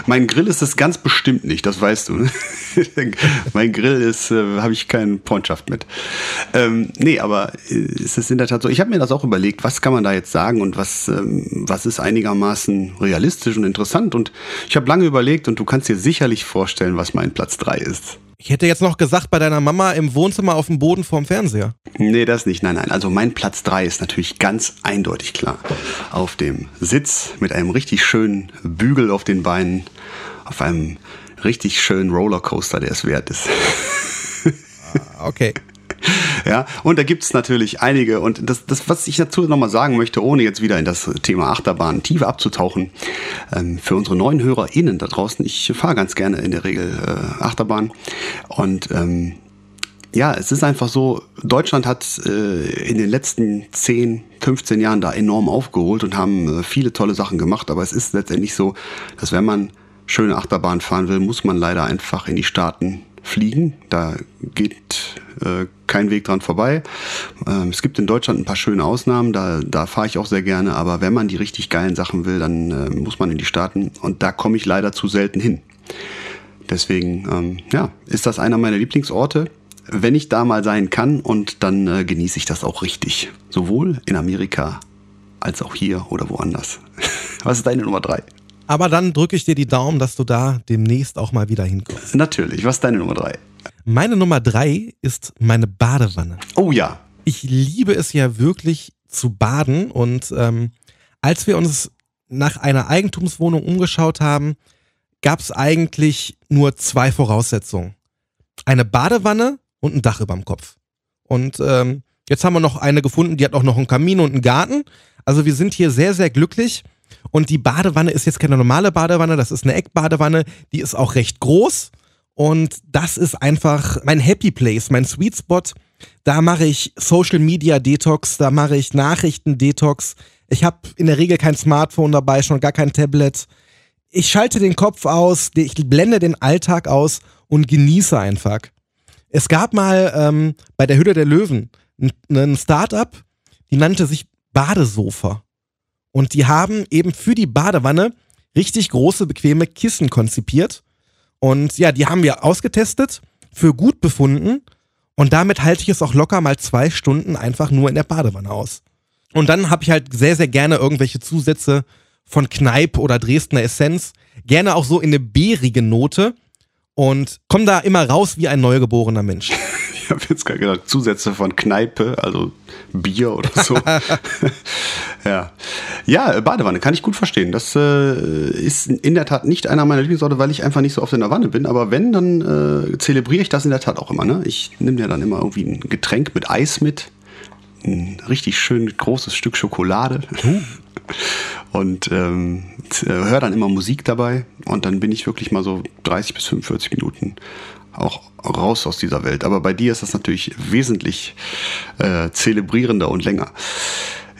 Mein Grill ist es ganz bestimmt nicht, das weißt du. Ne? Mein Grill ist, äh, habe ich keine Freundschaft mit. Ähm, nee, aber es ist in der Tat so. Ich habe mir das auch überlegt, was kann man da jetzt sagen und was, ähm, was ist einigermaßen realistisch und interessant. Und ich habe lange überlegt, und du kannst dir sicherlich vorstellen, was mein Platz drei ist. Ich hätte jetzt noch gesagt, bei deiner Mama im Wohnzimmer auf dem Boden vorm Fernseher. Nee, das nicht. Nein, nein. Also mein Platz drei ist natürlich ganz eindeutig klar. Auf dem Sitz mit einem richtig schönen Bügel auf den Beinen. Auf einem richtig schönen Rollercoaster, der es wert ist. Okay. Ja, und da gibt es natürlich einige. Und das, das, was ich dazu nochmal sagen möchte, ohne jetzt wieder in das Thema Achterbahn tiefer abzutauchen, ähm, für unsere neuen HörerInnen da draußen, ich fahre ganz gerne in der Regel äh, Achterbahn. Und ähm, ja, es ist einfach so, Deutschland hat äh, in den letzten zehn, fünfzehn Jahren da enorm aufgeholt und haben äh, viele tolle Sachen gemacht. Aber es ist letztendlich so, dass wenn man schöne Achterbahn fahren will, muss man leider einfach in die Staaten fliegen. Da geht äh, kein Weg dran vorbei. Ähm, es gibt in Deutschland ein paar schöne Ausnahmen, da, da fahre ich auch sehr gerne, aber wenn man die richtig geilen Sachen will, dann äh, muss man in die Staaten, und da komme ich leider zu selten hin. Deswegen ähm, ja, ist das einer meiner Lieblingsorte, wenn ich da mal sein kann, und dann äh, genieße ich das auch richtig. Sowohl in Amerika als auch hier oder woanders. Was ist deine Nummer drei? Aber dann drücke ich dir die Daumen, dass du da demnächst auch mal wieder hinkommst. Natürlich. Was ist deine Nummer drei? Meine Nummer drei ist meine Badewanne. Oh ja. Ich liebe es ja wirklich zu baden, und ähm, als wir uns nach einer Eigentumswohnung umgeschaut haben, gab es eigentlich nur zwei Voraussetzungen. Eine Badewanne und ein Dach über dem Kopf. Und ähm, jetzt haben wir noch eine gefunden, die hat auch noch einen Kamin und einen Garten. Also wir sind hier sehr, sehr glücklich. Und die Badewanne ist jetzt keine normale Badewanne, das ist eine Eckbadewanne, die ist auch recht groß, und das ist einfach mein Happy Place, mein Sweet Spot. Da mache ich Social Media Detox, da mache ich Nachrichten Detox. Ich habe in der Regel kein Smartphone dabei, schon gar kein Tablet. Ich schalte den Kopf aus, ich blende den Alltag aus und genieße einfach. Es gab mal ähm, bei der Hütte der Löwen ein Startup, die nannte sich Badesofa. Und die haben eben für die Badewanne richtig große, bequeme Kissen konzipiert. Und ja, die haben wir ausgetestet, für gut befunden. Und damit halte ich es auch locker mal zwei Stunden einfach nur in der Badewanne aus. Und dann habe ich halt sehr, sehr gerne irgendwelche Zusätze von Kneipp oder Dresdner Essenz, gerne auch so in eine bärige Note und komm da immer raus wie ein neugeborener Mensch. Ich habe jetzt gerade gedacht, Zusätze von Kneipe, also Bier oder so. Ja. Ja, Badewanne kann ich gut verstehen. Das äh, ist in der Tat nicht einer meiner Lieblingsorte, weil ich einfach nicht so oft in der Wanne bin. Aber wenn, dann äh, zelebriere ich das in der Tat auch immer. Ne? Ich nehme ja dann immer irgendwie ein Getränk mit Eis mit. Ein richtig schön großes Stück Schokolade. Und ähm, höre dann immer Musik dabei. Und dann bin ich wirklich mal so dreißig bis fünfundvierzig Minuten auch raus aus dieser Welt. Aber bei dir ist das natürlich wesentlich äh, zelebrierender und länger.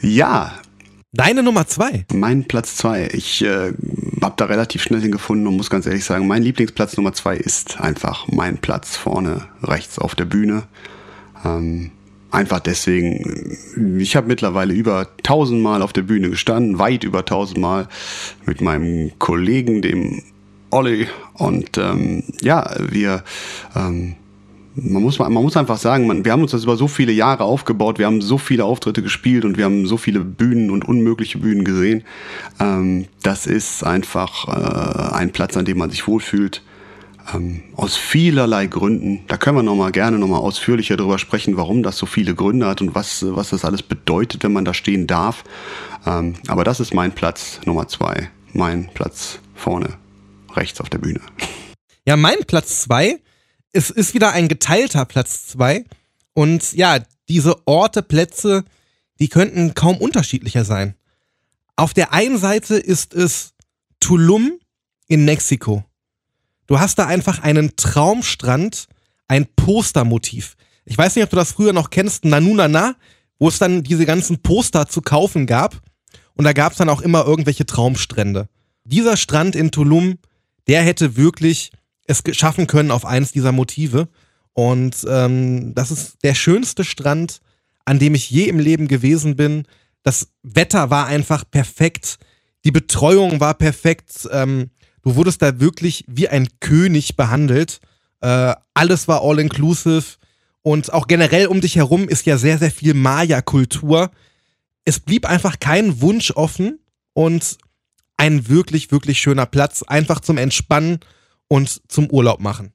Ja. Deine Nummer zwei. Mein Platz zwei. Ich äh, habe da relativ schnell hingefunden und muss ganz ehrlich sagen, mein Lieblingsplatz Nummer zwei ist einfach mein Platz vorne rechts auf der Bühne. Ähm, einfach deswegen, ich habe mittlerweile über tausendmal auf der Bühne gestanden, weit über tausendmal mit meinem Kollegen, dem Olli, und ähm, ja, wir, ähm, man muss, man muss einfach sagen, man, wir haben uns das über so viele Jahre aufgebaut, wir haben so viele Auftritte gespielt und wir haben so viele Bühnen und unmögliche Bühnen gesehen. Ähm, das ist einfach äh, ein Platz, an dem man sich wohlfühlt, ähm, aus vielerlei Gründen. Da können wir nochmal gerne nochmal ausführlicher drüber sprechen, warum das so viele Gründe hat und was, was das alles bedeutet, wenn man da stehen darf. Ähm, aber das ist mein Platz Nummer zwei, mein Platz vorne rechts auf der Bühne. Ja, mein Platz zwei, es ist wieder ein geteilter Platz zwei und ja, diese Orte, Plätze, die könnten kaum unterschiedlicher sein. Auf der einen Seite ist es Tulum in Mexiko. Du hast da einfach einen Traumstrand, ein Postermotiv. Ich weiß nicht, ob du das früher noch kennst, Nanunana, wo es dann diese ganzen Poster zu kaufen gab und da gab es dann auch immer irgendwelche Traumstrände. Dieser Strand in Tulum, der hätte wirklich es schaffen können auf eins dieser Motive. Und ähm, das ist der schönste Strand, an dem ich je im Leben gewesen bin. Das Wetter war einfach perfekt. Die Betreuung war perfekt. Ähm, du wurdest da wirklich wie ein König behandelt. Äh, alles war all-inclusive. Und auch generell um dich herum ist ja sehr, sehr viel Maya-Kultur. Es blieb einfach kein Wunsch offen. Und ein wirklich, wirklich schöner Platz, einfach zum Entspannen und zum Urlaub machen.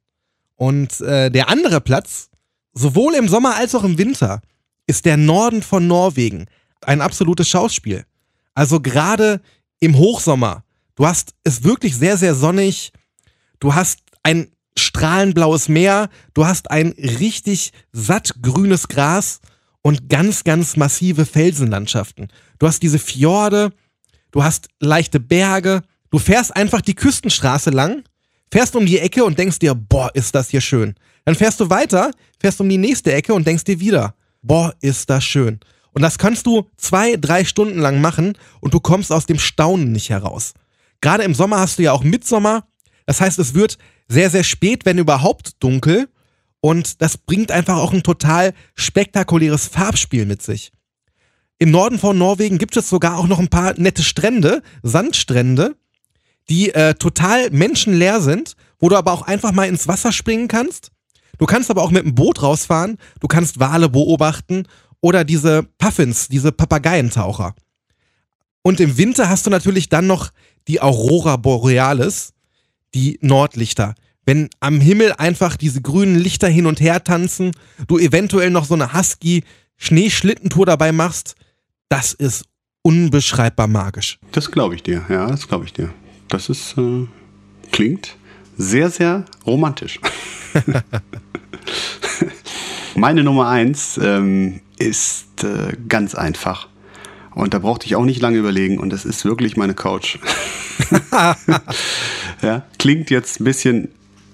Und äh, der andere Platz, sowohl im Sommer als auch im Winter, ist der Norden von Norwegen. Ein absolutes Schauspiel. Also gerade im Hochsommer, du hast es wirklich sehr, sehr sonnig, du hast ein strahlenblaues Meer, du hast ein richtig sattgrünes Gras und ganz, ganz massive Felsenlandschaften. Du hast diese Fjorde, du hast leichte Berge, du fährst einfach die Küstenstraße lang, fährst um die Ecke und denkst dir, boah, ist das hier schön. Dann fährst du weiter, fährst um die nächste Ecke und denkst dir wieder, boah, ist das schön. Und das kannst du zwei, drei Stunden lang machen und du kommst aus dem Staunen nicht heraus. Gerade im Sommer hast du ja auch Mitsommer, das heißt, es wird sehr, sehr spät, wenn überhaupt dunkel und das bringt einfach auch ein total spektakuläres Farbspiel mit sich. Im Norden von Norwegen gibt es sogar auch noch ein paar nette Strände, Sandstrände, die äh, total menschenleer sind, wo du aber auch einfach mal ins Wasser springen kannst. Du kannst aber auch mit dem Boot rausfahren, du kannst Wale beobachten oder diese Puffins, diese Papageientaucher. Und im Winter hast du natürlich dann noch die Aurora Borealis, die Nordlichter. Wenn am Himmel einfach diese grünen Lichter hin und her tanzen, du eventuell noch so eine Husky-Schneeschlittentour dabei machst, das ist unbeschreibbar magisch. Das glaube ich dir, ja, das glaube ich dir. Das ist, äh, klingt sehr, sehr romantisch. Meine Nummer eins ähm, ist äh, ganz einfach. Und da brauchte ich auch nicht lange überlegen. Und das ist wirklich meine Couch. Ja, klingt jetzt ein bisschen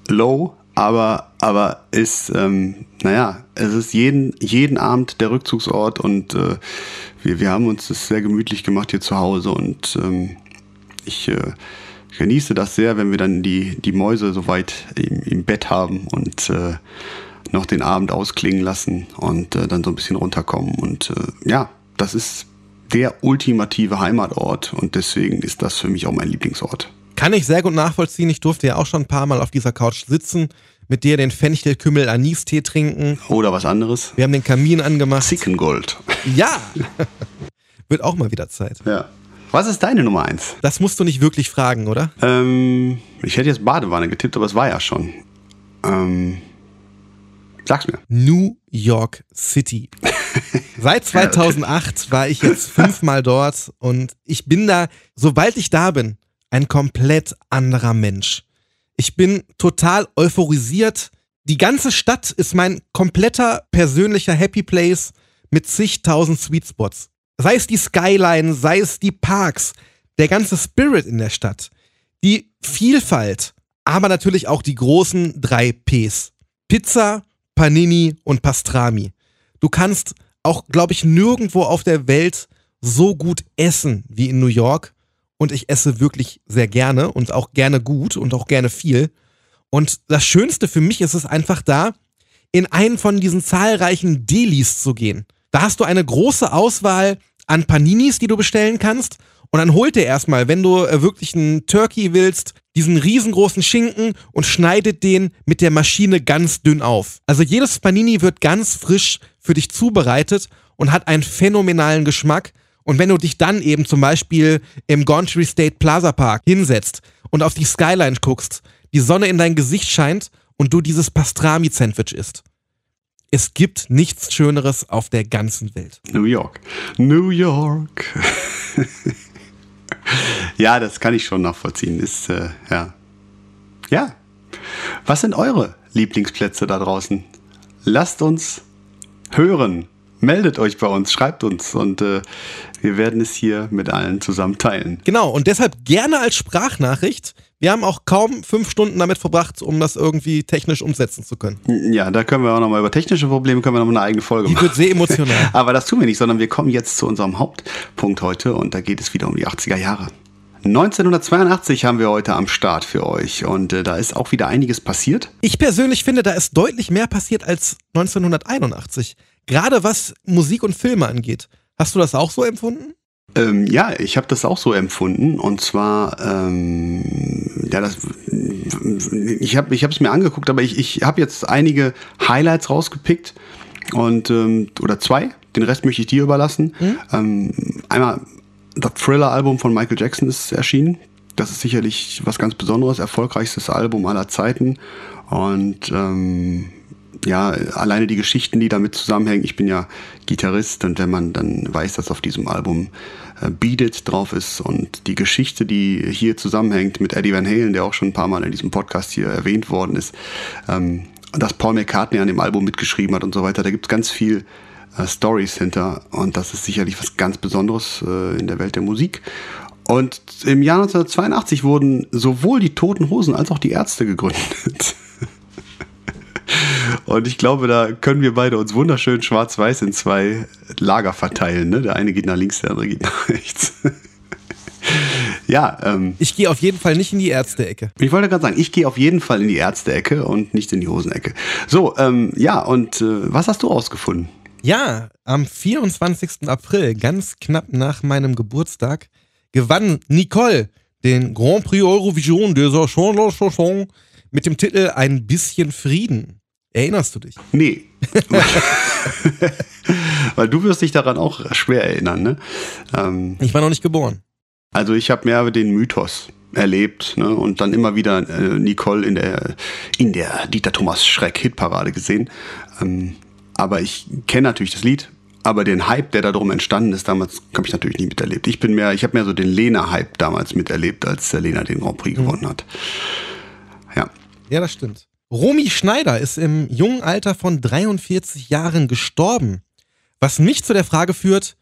low, aber, aber ist, ähm, naja, es ist jeden, jeden Abend der Rückzugsort. Und äh, wir, wir haben uns das sehr gemütlich gemacht hier zu Hause. Und ähm, ich äh, genieße das sehr, wenn wir dann die, die Mäuse soweit im, im Bett haben und äh, noch den Abend ausklingen lassen und äh, dann so ein bisschen runterkommen. Und äh, ja, das ist der ultimative Heimatort und deswegen ist das für mich auch mein Lieblingsort. Kann ich sehr gut nachvollziehen. Ich durfte ja auch schon ein paar Mal auf dieser Couch sitzen, mit dir den Fenchel-Kümmel-Anis-Tee trinken. Oder was anderes. Wir haben den Kamin angemacht. Zickengold. Ja, wird auch mal wieder Zeit. Ja. Was ist deine Nummer eins? Das musst du nicht wirklich fragen, oder? Ähm, ich hätte jetzt Badewanne getippt, aber es war ja schon. Ähm, sag's mir. New York City. Seit zweitausendacht war ich jetzt fünfmal dort und ich bin da, sobald ich da bin, ein komplett anderer Mensch. Ich bin total euphorisiert. Die ganze Stadt ist mein kompletter persönlicher Happy Place mit zigtausend Sweet Spots. Sei es die Skyline, sei es die Parks, der ganze Spirit in der Stadt, die Vielfalt, aber natürlich auch die großen drei Ps. Pizza, Panini und Pastrami. Du kannst auch, glaube ich, nirgendwo auf der Welt so gut essen wie in New York. Und ich esse wirklich sehr gerne und auch gerne gut und auch gerne viel. Und das Schönste für mich ist es einfach da, in einen von diesen zahlreichen Delis zu gehen. Da hast du eine große Auswahl an Paninis, die du bestellen kannst. Und dann holt er erstmal, wenn du wirklich einen Turkey willst, diesen riesengroßen Schinken und schneidet den mit der Maschine ganz dünn auf. Also jedes Panini wird ganz frisch für dich zubereitet und hat einen phänomenalen Geschmack. Und wenn du dich dann eben zum Beispiel im Gauntry State Plaza Park hinsetzt und auf die Skyline guckst, die Sonne in dein Gesicht scheint und du dieses Pastrami-Sandwich isst. Es gibt nichts Schöneres auf der ganzen Welt. New York. New York. Ja, das kann ich schon nachvollziehen. Ist, äh, ja. Ja. Was sind eure Lieblingsplätze da draußen? Lasst uns hören. Meldet euch bei uns, schreibt uns und äh, wir werden es hier mit allen zusammen teilen. Genau, und deshalb gerne als Sprachnachricht. Wir haben auch kaum fünf Stunden damit verbracht, um das irgendwie technisch umsetzen zu können. Ja, da können wir auch nochmal über technische Probleme, können wir nochmal eine eigene Folge machen. Die wird sehr emotional. Aber das tun wir nicht, sondern wir kommen jetzt zu unserem Hauptpunkt heute und da geht es wieder um die achtziger Jahre. neunzehnhundertzweiundachtzig haben wir heute am Start für euch und äh, da ist auch wieder einiges passiert. Ich persönlich finde, da ist deutlich mehr passiert als neunzehnhunderteinundachtzig. Gerade was Musik und Filme angeht. Hast du das auch so empfunden? Ähm, ja, ich habe das auch so empfunden. Und zwar, ähm, ja, das, ich habe, ich habe es mir angeguckt, aber ich, ich habe jetzt einige Highlights rausgepickt und ähm, oder zwei. Den Rest möchte ich dir überlassen. Mhm. Ähm, einmal das Thriller-Album von Michael Jackson ist erschienen. Das ist sicherlich was ganz Besonderes, erfolgreichstes Album aller Zeiten. Und ähm, ja, alleine die Geschichten, die damit zusammenhängen. Ich bin ja Gitarrist und wenn man dann weiß, dass auf diesem Album äh, Beat It drauf ist und die Geschichte, die hier zusammenhängt mit Eddie Van Halen, der auch schon ein paar Mal in diesem Podcast hier erwähnt worden ist, ähm, dass Paul McCartney an dem Album mitgeschrieben hat und so weiter, da gibt es ganz viel äh, Stories hinter und das ist sicherlich was ganz Besonderes äh, in der Welt der Musik. Und im Jahr neunzehnhundertzweiundachtzig wurden sowohl die Toten Hosen als auch die Ärzte gegründet. Und ich glaube, da können wir beide uns wunderschön schwarz-weiß in zwei Lager verteilen. Ne? Der eine geht nach links, der andere geht nach rechts. Ja, ähm, ich gehe auf jeden Fall nicht in die Ärzte-Ecke. Ich wollte gerade sagen, ich gehe auf jeden Fall in die Ärzte-Ecke und nicht in die Hosenecke. So, ähm, ja, und äh, was hast du rausgefunden? Ja, am vierundzwanzigsten April, ganz knapp nach meinem Geburtstag, gewann Nicole den Grand Prix Eurovision dieser Chanson mit dem Titel Ein bisschen Frieden. Erinnerst du dich? Nee. Weil du wirst dich daran auch schwer erinnern, ne? Ähm, ich war noch nicht geboren. Also ich habe mehr den Mythos erlebt, ne? Und dann immer wieder äh, Nicole in der, in der Dieter-Thomas-Schreck-Hitparade gesehen. Ähm, aber ich kenne natürlich das Lied, aber den Hype, der da drum entstanden ist, damals habe ich natürlich nicht miterlebt. Ich bin mehr, ich habe mehr so den Lena-Hype damals miterlebt, als der Lena den Grand Prix mhm. gewonnen hat. Ja. Ja, das stimmt. Romy Schneider ist im jungen Alter von dreiundvierzig Jahren gestorben. Was mich zu der Frage führt,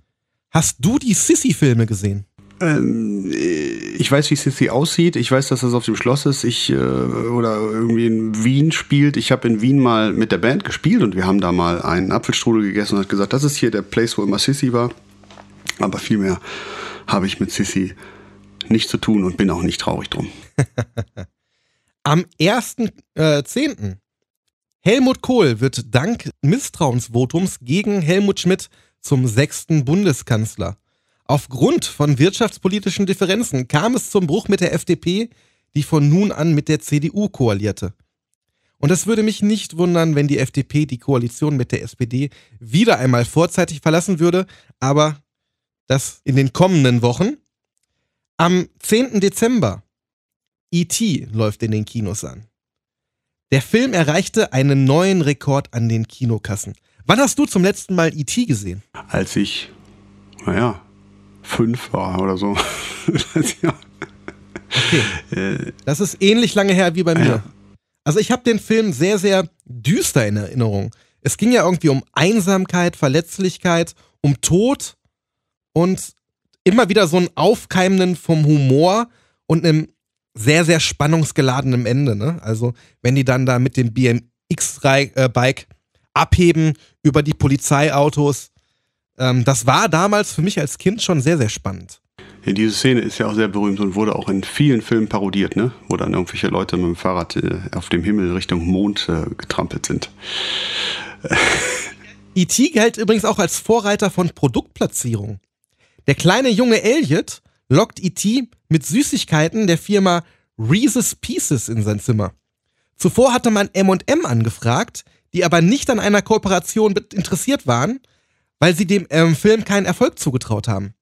hast du die Sissi-Filme gesehen? Ähm, ich weiß, wie Sissi aussieht. Ich weiß, dass das auf dem Schloss ist. Ich, äh, oder irgendwie in Wien spielt. Ich habe in Wien mal mit der Band gespielt und wir haben da mal einen Apfelstrudel gegessen und hat gesagt, das ist hier der Place, wo immer Sissi war. Aber viel mehr habe ich mit Sissi nichts zu tun und bin auch nicht traurig drum. Am ersten Zehnten Helmut Kohl wird dank Misstrauensvotums gegen Helmut Schmidt zum sechsten Bundeskanzler. Aufgrund von wirtschaftspolitischen Differenzen kam es zum Bruch mit der F D P, die von nun an mit der C D U koalierte. Und es würde mich nicht wundern, wenn die F D P die Koalition mit der S P D wieder einmal vorzeitig verlassen würde, aber das in den kommenden Wochen. Am zehnten Dezember, E T läuft in den Kinos an. Der Film erreichte einen neuen Rekord an den Kinokassen. Wann hast du zum letzten Mal E T gesehen? Als ich, naja, fünf war oder so. Okay. Das ist ähnlich lange her wie bei mir. Ja. Also ich habe den Film sehr, sehr düster in Erinnerung. Es ging ja irgendwie um Einsamkeit, Verletzlichkeit, um Tod und immer wieder so ein Aufkeimenden vom Humor und einem sehr, sehr spannungsgeladenen Ende. Ne? Also wenn die dann da mit dem B M X-Bike abheben über die Polizeiautos. Ähm, das war damals für mich als Kind schon sehr, sehr spannend. Ja, diese Szene ist ja auch sehr berühmt und wurde auch in vielen Filmen parodiert, ne? Wo dann irgendwelche Leute mit dem Fahrrad äh, auf dem Himmel Richtung Mond äh, getrampelt sind. E T galt übrigens auch als Vorreiter von Produktplatzierung. Der kleine junge Elliot lockt E T mit Süßigkeiten der Firma Reese's Pieces in sein Zimmer. Zuvor hatte man M und M angefragt, die aber nicht an einer Kooperation interessiert waren, weil sie dem ähm, Film keinen Erfolg zugetraut haben.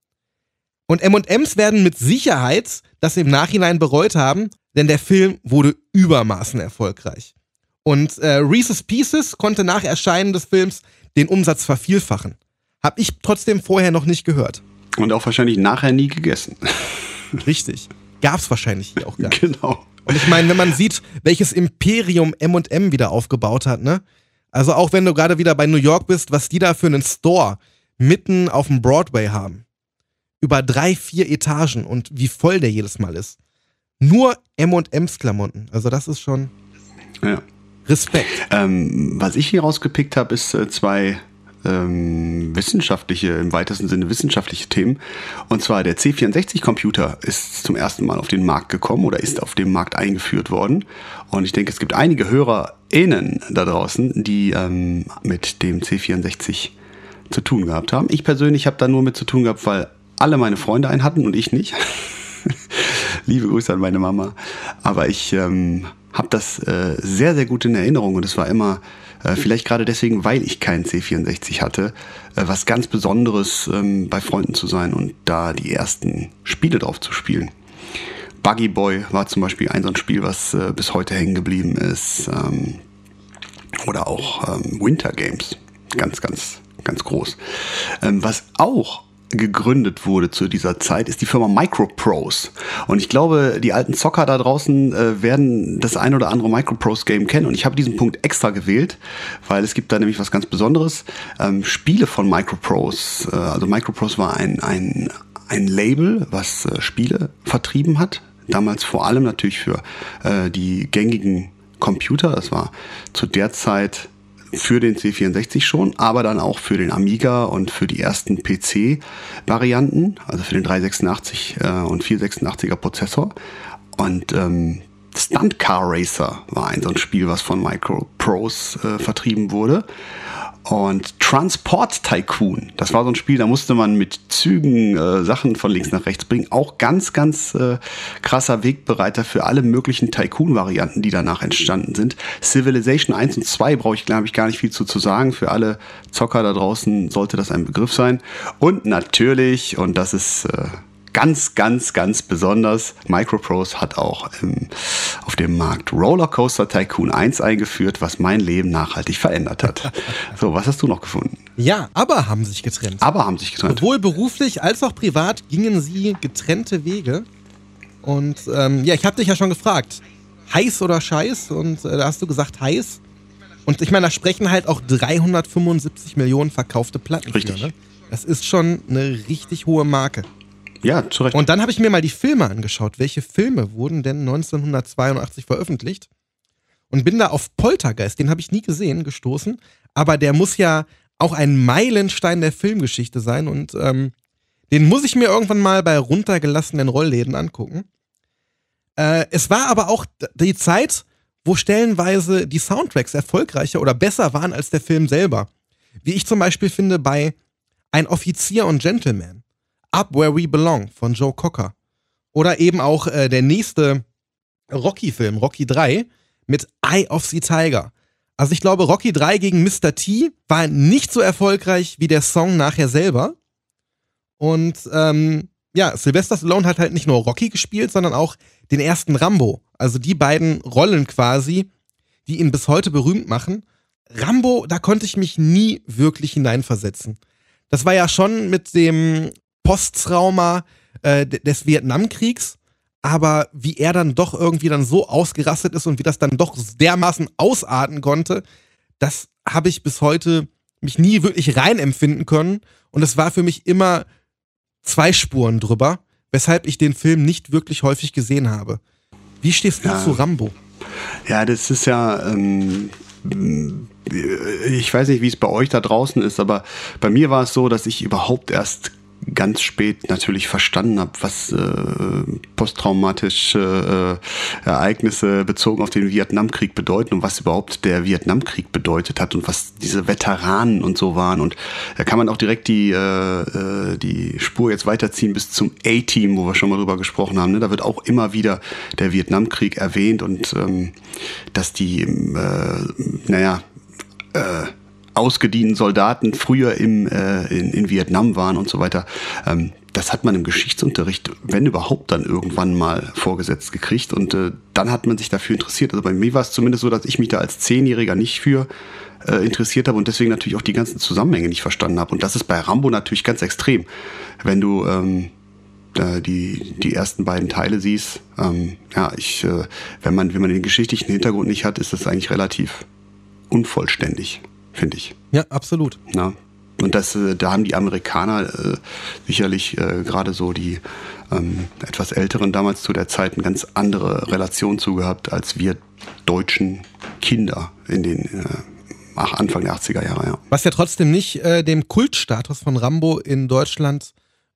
Und M und M's werden mit Sicherheit das im Nachhinein bereut haben, denn der Film wurde übermaßen erfolgreich. Und äh, Reese's Pieces konnte nach Erscheinen des Films den Umsatz vervielfachen. Hab ich trotzdem vorher noch nicht gehört. Und auch wahrscheinlich nachher nie gegessen. Richtig. Gab's wahrscheinlich hier auch gar nicht. Genau. Und ich meine, wenn man sieht, welches Imperium M und M wieder aufgebaut hat, ne? Also auch wenn du gerade wieder bei New York bist, was die da für einen Store mitten auf dem Broadway haben. Über drei, vier Etagen und wie voll der jedes Mal ist. Nur M und M's Klamotten. Also das ist schon ja. Respekt. Ähm, was ich hier rausgepickt habe, ist äh, zwei... Ähm, wissenschaftliche, im weitesten Sinne wissenschaftliche Themen. Und zwar der C vierundsechzig Computer ist zum ersten Mal auf den Markt gekommen oder ist auf dem Markt eingeführt worden. Und ich denke, es gibt einige HörerInnen da draußen, die ähm, mit dem C vierundsechzig zu tun gehabt haben. Ich persönlich habe da nur mit zu tun gehabt, weil alle meine Freunde einen hatten und ich nicht. Liebe Grüße an meine Mama. Aber ich ähm, habe das äh, sehr, sehr gut in Erinnerung und es war immer... Vielleicht gerade deswegen, weil ich keinen C vierundsechzig hatte, was ganz Besonderes ähm, bei Freunden zu sein und da die ersten Spiele drauf zu spielen. Buggy Boy war zum Beispiel ein so ein Spiel, was äh, bis heute hängen geblieben ist. Ähm, oder auch ähm, Winter Games, ganz, ganz, ganz groß. Ähm, was auch gegründet wurde zu dieser Zeit, ist die Firma Microprose. Und ich glaube, die alten Zocker da draußen äh, werden das ein oder andere Microprose-Game kennen. Und ich habe diesen Punkt extra gewählt, weil es gibt da nämlich was ganz Besonderes. Ähm, Spiele von Microprose. Äh, also Microprose war ein, ein, ein Label, was äh, Spiele vertrieben hat. Damals vor allem natürlich für äh, die gängigen Computer. Das war zu der Zeit... für den C vierundsechzig schon, aber dann auch für den Amiga und für die ersten P C-Varianten, also für den dreihundertsechsundachtzig äh, und vierhundertsechsundachtziger Prozessor. Und ähm, Stunt Car Racer war ein so ein Spiel, was von Microprose äh, vertrieben wurde. Und Transport Tycoon, das war so ein Spiel, da musste man mit Zügen äh, Sachen von links nach rechts bringen. Auch ganz, ganz äh, krasser Wegbereiter für alle möglichen Tycoon-Varianten, die danach entstanden sind. Civilization eins und zwei brauche ich, glaube ich, gar nicht viel zu, zu sagen. Für alle Zocker da draußen sollte das ein Begriff sein. Und natürlich, und das ist äh, ganz, ganz, ganz besonders, Microprose hat auch ähm, auf dem Markt Rollercoaster Tycoon eins eingeführt, was mein Leben nachhaltig verändert hat. So, was hast du noch gefunden? Ja, aber haben sich getrennt. Aber haben sich getrennt. Sowohl beruflich als auch privat gingen sie getrennte Wege. Und ähm, ja, ich habe dich ja schon gefragt, heiß oder scheiß? Und äh, da hast du gesagt heiß. Und ich meine, da sprechen halt auch dreihundertfünfundsiebzig Millionen verkaufte Platten. Richtig. Hier, ne? Das ist schon eine richtig hohe Marke. Ja, zu Recht. Und dann habe ich mir mal die Filme angeschaut. Welche Filme wurden denn neunzehnhundertzweiundachtzig veröffentlicht? Und bin da auf Poltergeist, den habe ich nie gesehen, gestoßen. Aber der muss ja auch ein Meilenstein der Filmgeschichte sein. Und ähm, den muss ich mir irgendwann mal bei runtergelassenen Rollläden angucken. Äh, es war aber auch die Zeit, wo stellenweise die Soundtracks erfolgreicher oder besser waren als der Film selber. Wie ich zum Beispiel finde bei Ein Offizier und Gentleman. Up Where We Belong von Joe Cocker. Oder eben auch äh, der nächste Rocky-Film, Rocky drei, mit Eye of the Tiger. Also ich glaube, Rocky drei gegen Mister T war nicht so erfolgreich wie der Song nachher selber. Und ähm, ja, Sylvester Stallone hat halt nicht nur Rocky gespielt, sondern auch den ersten Rambo. Also die beiden Rollen quasi, die ihn bis heute berühmt machen. Rambo, da konnte ich mich nie wirklich hineinversetzen. Das war ja schon mit dem Posttrauma äh, des Vietnamkriegs, aber wie er dann doch irgendwie dann so ausgerastet ist und wie das dann doch dermaßen ausarten konnte, das habe ich bis heute mich nie wirklich rein empfinden können. Und es war für mich immer zwei Spuren drüber, weshalb ich den Film nicht wirklich häufig gesehen habe. Wie stehst du ja. zu Rambo? Ja, das ist ja... Ähm ich weiß nicht, wie es bei euch da draußen ist, aber bei mir war es so, dass ich überhaupt erst ganz spät natürlich verstanden habe, was äh, posttraumatische äh, Ereignisse bezogen auf den Vietnamkrieg bedeuten und was überhaupt der Vietnamkrieg bedeutet hat und was diese Veteranen und so waren. Und da kann man auch direkt die, äh, die Spur jetzt weiterziehen bis zum A-Team, wo wir schon mal drüber gesprochen haben. Ne? Da wird auch immer wieder der Vietnamkrieg erwähnt und ähm, dass die, äh, naja, äh, ausgedienten Soldaten früher im, äh, in, in Vietnam waren und so weiter. Ähm, das hat man im Geschichtsunterricht, wenn überhaupt, dann irgendwann mal vorgesetzt gekriegt. Und äh, dann hat man sich dafür interessiert. Also bei mir war es zumindest so, dass ich mich da als Zehnjähriger nicht für äh, interessiert habe und deswegen natürlich auch die ganzen Zusammenhänge nicht verstanden habe. Und das ist bei Rambo natürlich ganz extrem. Wenn du... Ähm, Die, die ersten beiden Teile siehst, ähm, ja, ich, äh, wenn man, wenn man den geschichtlichen Hintergrund nicht hat, ist das eigentlich relativ unvollständig, finde ich. Ja, absolut. Na? Und das, äh, da haben die Amerikaner äh, sicherlich äh, gerade so die ähm, etwas Älteren damals zu der Zeit eine ganz andere Relation zu gehabt, als wir deutschen Kinder in den äh, Anfang der achtziger Jahre. Ja. Was ja trotzdem nicht äh, dem Kultstatus von Rambo in Deutschland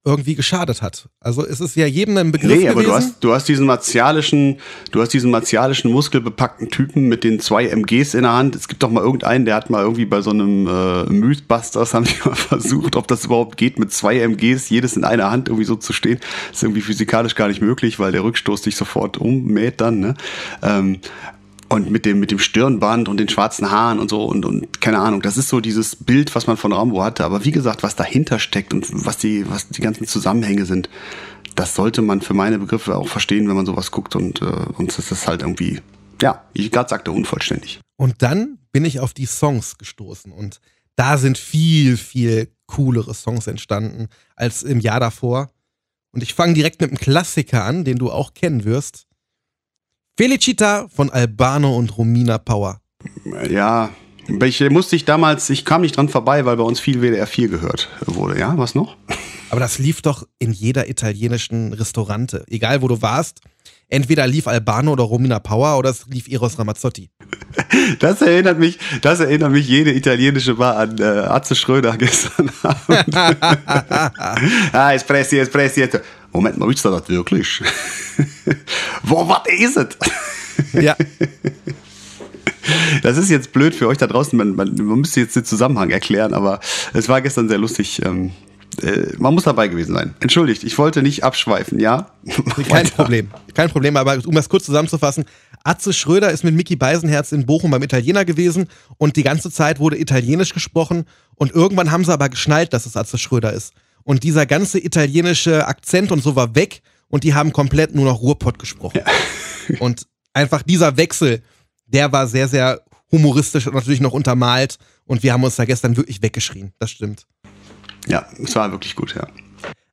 irgendwie geschadet hat. Also es ist ja jedem ein Begriff gewesen. Nee, aber gewesen. Du, hast, du hast diesen martialischen, du hast diesen martialischen, muskelbepackten Typen mit den zwei M Gs in der Hand. Es gibt doch mal irgendeinen, der hat mal irgendwie bei so einem äh, Mythbusters, haben die mal versucht, ob das überhaupt geht, mit zwei M Gs, jedes in einer Hand irgendwie so zu stehen. Das ist irgendwie physikalisch gar nicht möglich, weil der Rückstoß dich sofort ummäht dann, ne? Ähm, Und mit dem, mit dem Stirnband und den schwarzen Haaren und so und, und keine Ahnung. Das ist so dieses Bild, was man von Rambo hatte. Aber wie gesagt, was dahinter steckt und was die, was die ganzen Zusammenhänge sind, das sollte man für meine Begriffe auch verstehen, wenn man sowas guckt. Und äh, uns ist das halt irgendwie, ja, ich gerade sagte, unvollständig. Und dann bin ich auf die Songs gestoßen. Und da sind viel, viel coolere Songs entstanden als im Jahr davor. Und ich fange direkt mit einem Klassiker an, den du auch kennen wirst. Felicita von Albano und Romina Power. Ja, ich musste ich damals, ich kam nicht dran vorbei, weil bei uns viel W D R vier gehört wurde, ja, was noch? Aber das lief doch in jeder italienischen Restaurante, egal wo du warst. Entweder lief Albano oder Romina Power oder es lief Eros Ramazzotti. Das erinnert mich, das erinnert mich jede italienische Bar an äh, Atze Schröder gestern Abend. ah, Espressi, Espressi, Espressi. Moment mal, willst du das wirklich? Wo, was ist es? Ja. Das ist jetzt blöd für euch da draußen, man, man, man müsste jetzt den Zusammenhang erklären, aber es war gestern sehr lustig. Ähm, äh, man muss dabei gewesen sein. Entschuldigt, ich wollte nicht abschweifen, ja? Kein Problem, kein Problem, aber um das kurz zusammenzufassen, Atze Schröder ist mit Mickey Beisenherz in Bochum beim Italiener gewesen und die ganze Zeit wurde Italienisch gesprochen und irgendwann haben sie aber geschnallt, dass es Atze Schröder ist. Und dieser ganze italienische Akzent und so war weg und die haben komplett nur noch Ruhrpott gesprochen. Ja. Und einfach dieser Wechsel, der war sehr, sehr humoristisch und natürlich noch untermalt und wir haben uns da gestern wirklich weggeschrien, das stimmt. Ja, es war wirklich gut, ja.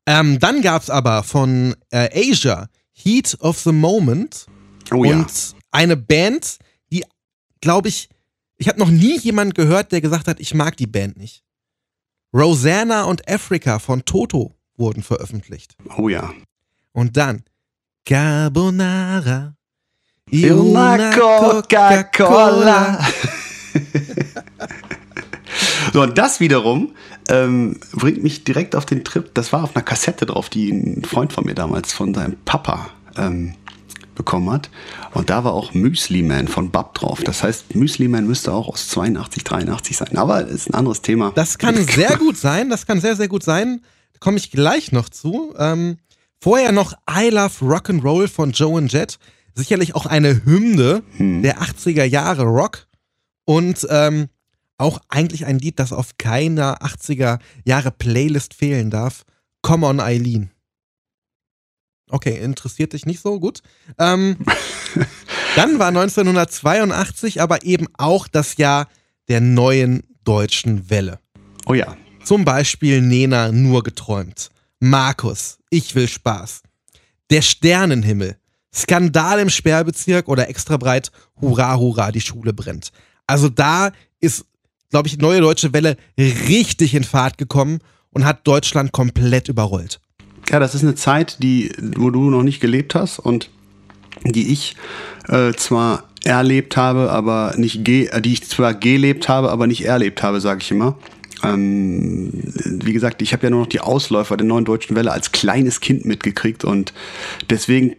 Ähm, dann gab's aber von äh, Asia Heat of the Moment oh, und ja. eine Band, die, glaube ich, ich habe noch nie jemanden gehört, der gesagt hat, ich mag die Band nicht. Rosanna und Africa von Toto wurden veröffentlicht. Oh ja. Und dann Carbonara e una Coca-Cola. So, und das wiederum ähm, bringt mich direkt auf den Trip. Das war auf einer Kassette drauf, die ein Freund von mir damals von seinem Papa ähm, bekommen hat. Und da war auch Müsli Man von Bab drauf. Das heißt, Müsli Man müsste auch aus zweiundachtzig, dreiundachtzig sein. Aber ist ein anderes Thema. Das kann sehr gut sein. Das kann sehr, sehr gut sein. Da komme ich gleich noch zu. Ähm, vorher noch I Love Rock'n'Roll von Joe and Jett. Sicherlich auch eine Hymne hm. der achtziger Jahre Rock. Und ähm, auch eigentlich ein Lied, das auf keiner achtziger Jahre Playlist fehlen darf. Come on, Eileen. Okay, interessiert dich nicht so, gut. Ähm, dann war neunzehnhundertzweiundachtzig aber eben auch das Jahr der neuen deutschen Welle. Oh ja. Zum Beispiel Nena, nur geträumt. Markus, ich will Spaß. Der Sternenhimmel. Skandal im Sperrbezirk oder extra breit. Hurra, hurra, die Schule brennt. Also da ist, glaube ich, die neue deutsche Welle richtig in Fahrt gekommen und hat Deutschland komplett überrollt. Ja, das ist eine Zeit, die, wo du noch nicht gelebt hast und die ich äh, zwar erlebt habe, aber nicht ge- die ich zwar gelebt habe, aber nicht erlebt habe, sage ich immer. Ähm, wie gesagt, ich habe ja nur noch die Ausläufer der neuen deutschen Welle als kleines Kind mitgekriegt und deswegen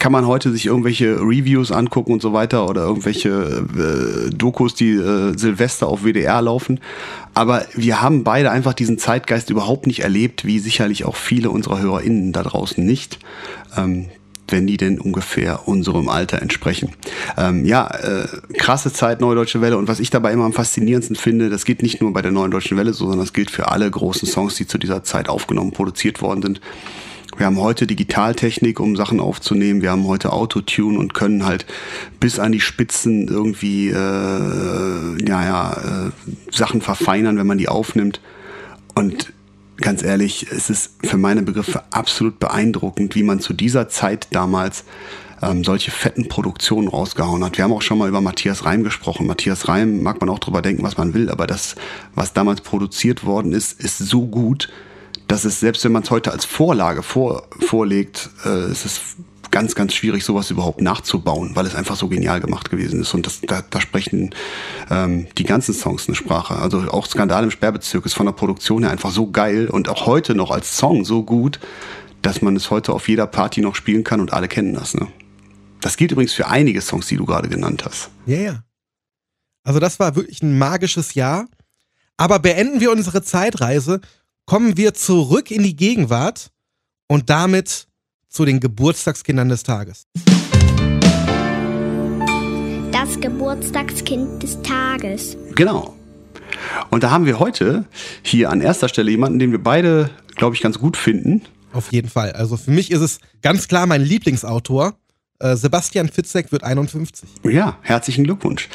kann man heute sich irgendwelche Reviews angucken und so weiter oder irgendwelche äh, Dokus, die äh, Silvester auf W D R laufen. Aber wir haben beide einfach diesen Zeitgeist überhaupt nicht erlebt, wie sicherlich auch viele unserer HörerInnen da draußen nicht, ähm, wenn die denn ungefähr unserem Alter entsprechen. Ähm, ja, äh, krasse Zeit, Neue Deutsche Welle. Und was ich dabei immer am faszinierendsten finde, das geht nicht nur bei der Neuen Deutschen Welle so, sondern das gilt für alle großen Songs, die zu dieser Zeit aufgenommen, produziert worden sind. Wir haben heute Digitaltechnik, um Sachen aufzunehmen. Wir haben heute Autotune und können halt bis an die Spitzen irgendwie äh, ja, ja, äh, Sachen verfeinern, wenn man die aufnimmt. Und ganz ehrlich, es ist für meine Begriffe absolut beeindruckend, wie man zu dieser Zeit damals ähm, solche fetten Produktionen rausgehauen hat. Wir haben auch schon mal über Matthias Reim gesprochen. Matthias Reim, mag man auch drüber denken, was man will, aber das, was damals produziert worden ist, ist so gut, dass es, selbst wenn man es heute als Vorlage vor, vorlegt, äh, ist es ganz, ganz schwierig, sowas überhaupt nachzubauen, weil es einfach so genial gemacht gewesen ist. Und das, da, da sprechen ähm, die ganzen Songs eine Sprache. Also auch Skandal im Sperrbezirk ist von der Produktion her einfach so geil und auch heute noch als Song so gut, dass man es heute auf jeder Party noch spielen kann und alle kennen das. Ne? Das gilt übrigens für einige Songs, die du gerade genannt hast. Ja, yeah. ja. Also das war wirklich ein magisches Jahr. Aber beenden wir unsere Zeitreise, kommen wir zurück in die Gegenwart und damit zu den Geburtstagskindern des Tages. Das Geburtstagskind des Tages. Genau. Und da haben wir heute hier an erster Stelle jemanden, den wir beide, glaube ich, ganz gut finden. Auf jeden Fall. Also für mich ist es ganz klar mein Lieblingsautor. Sebastian Fitzek wird einundfünfzig. Ja, herzlichen Glückwunsch.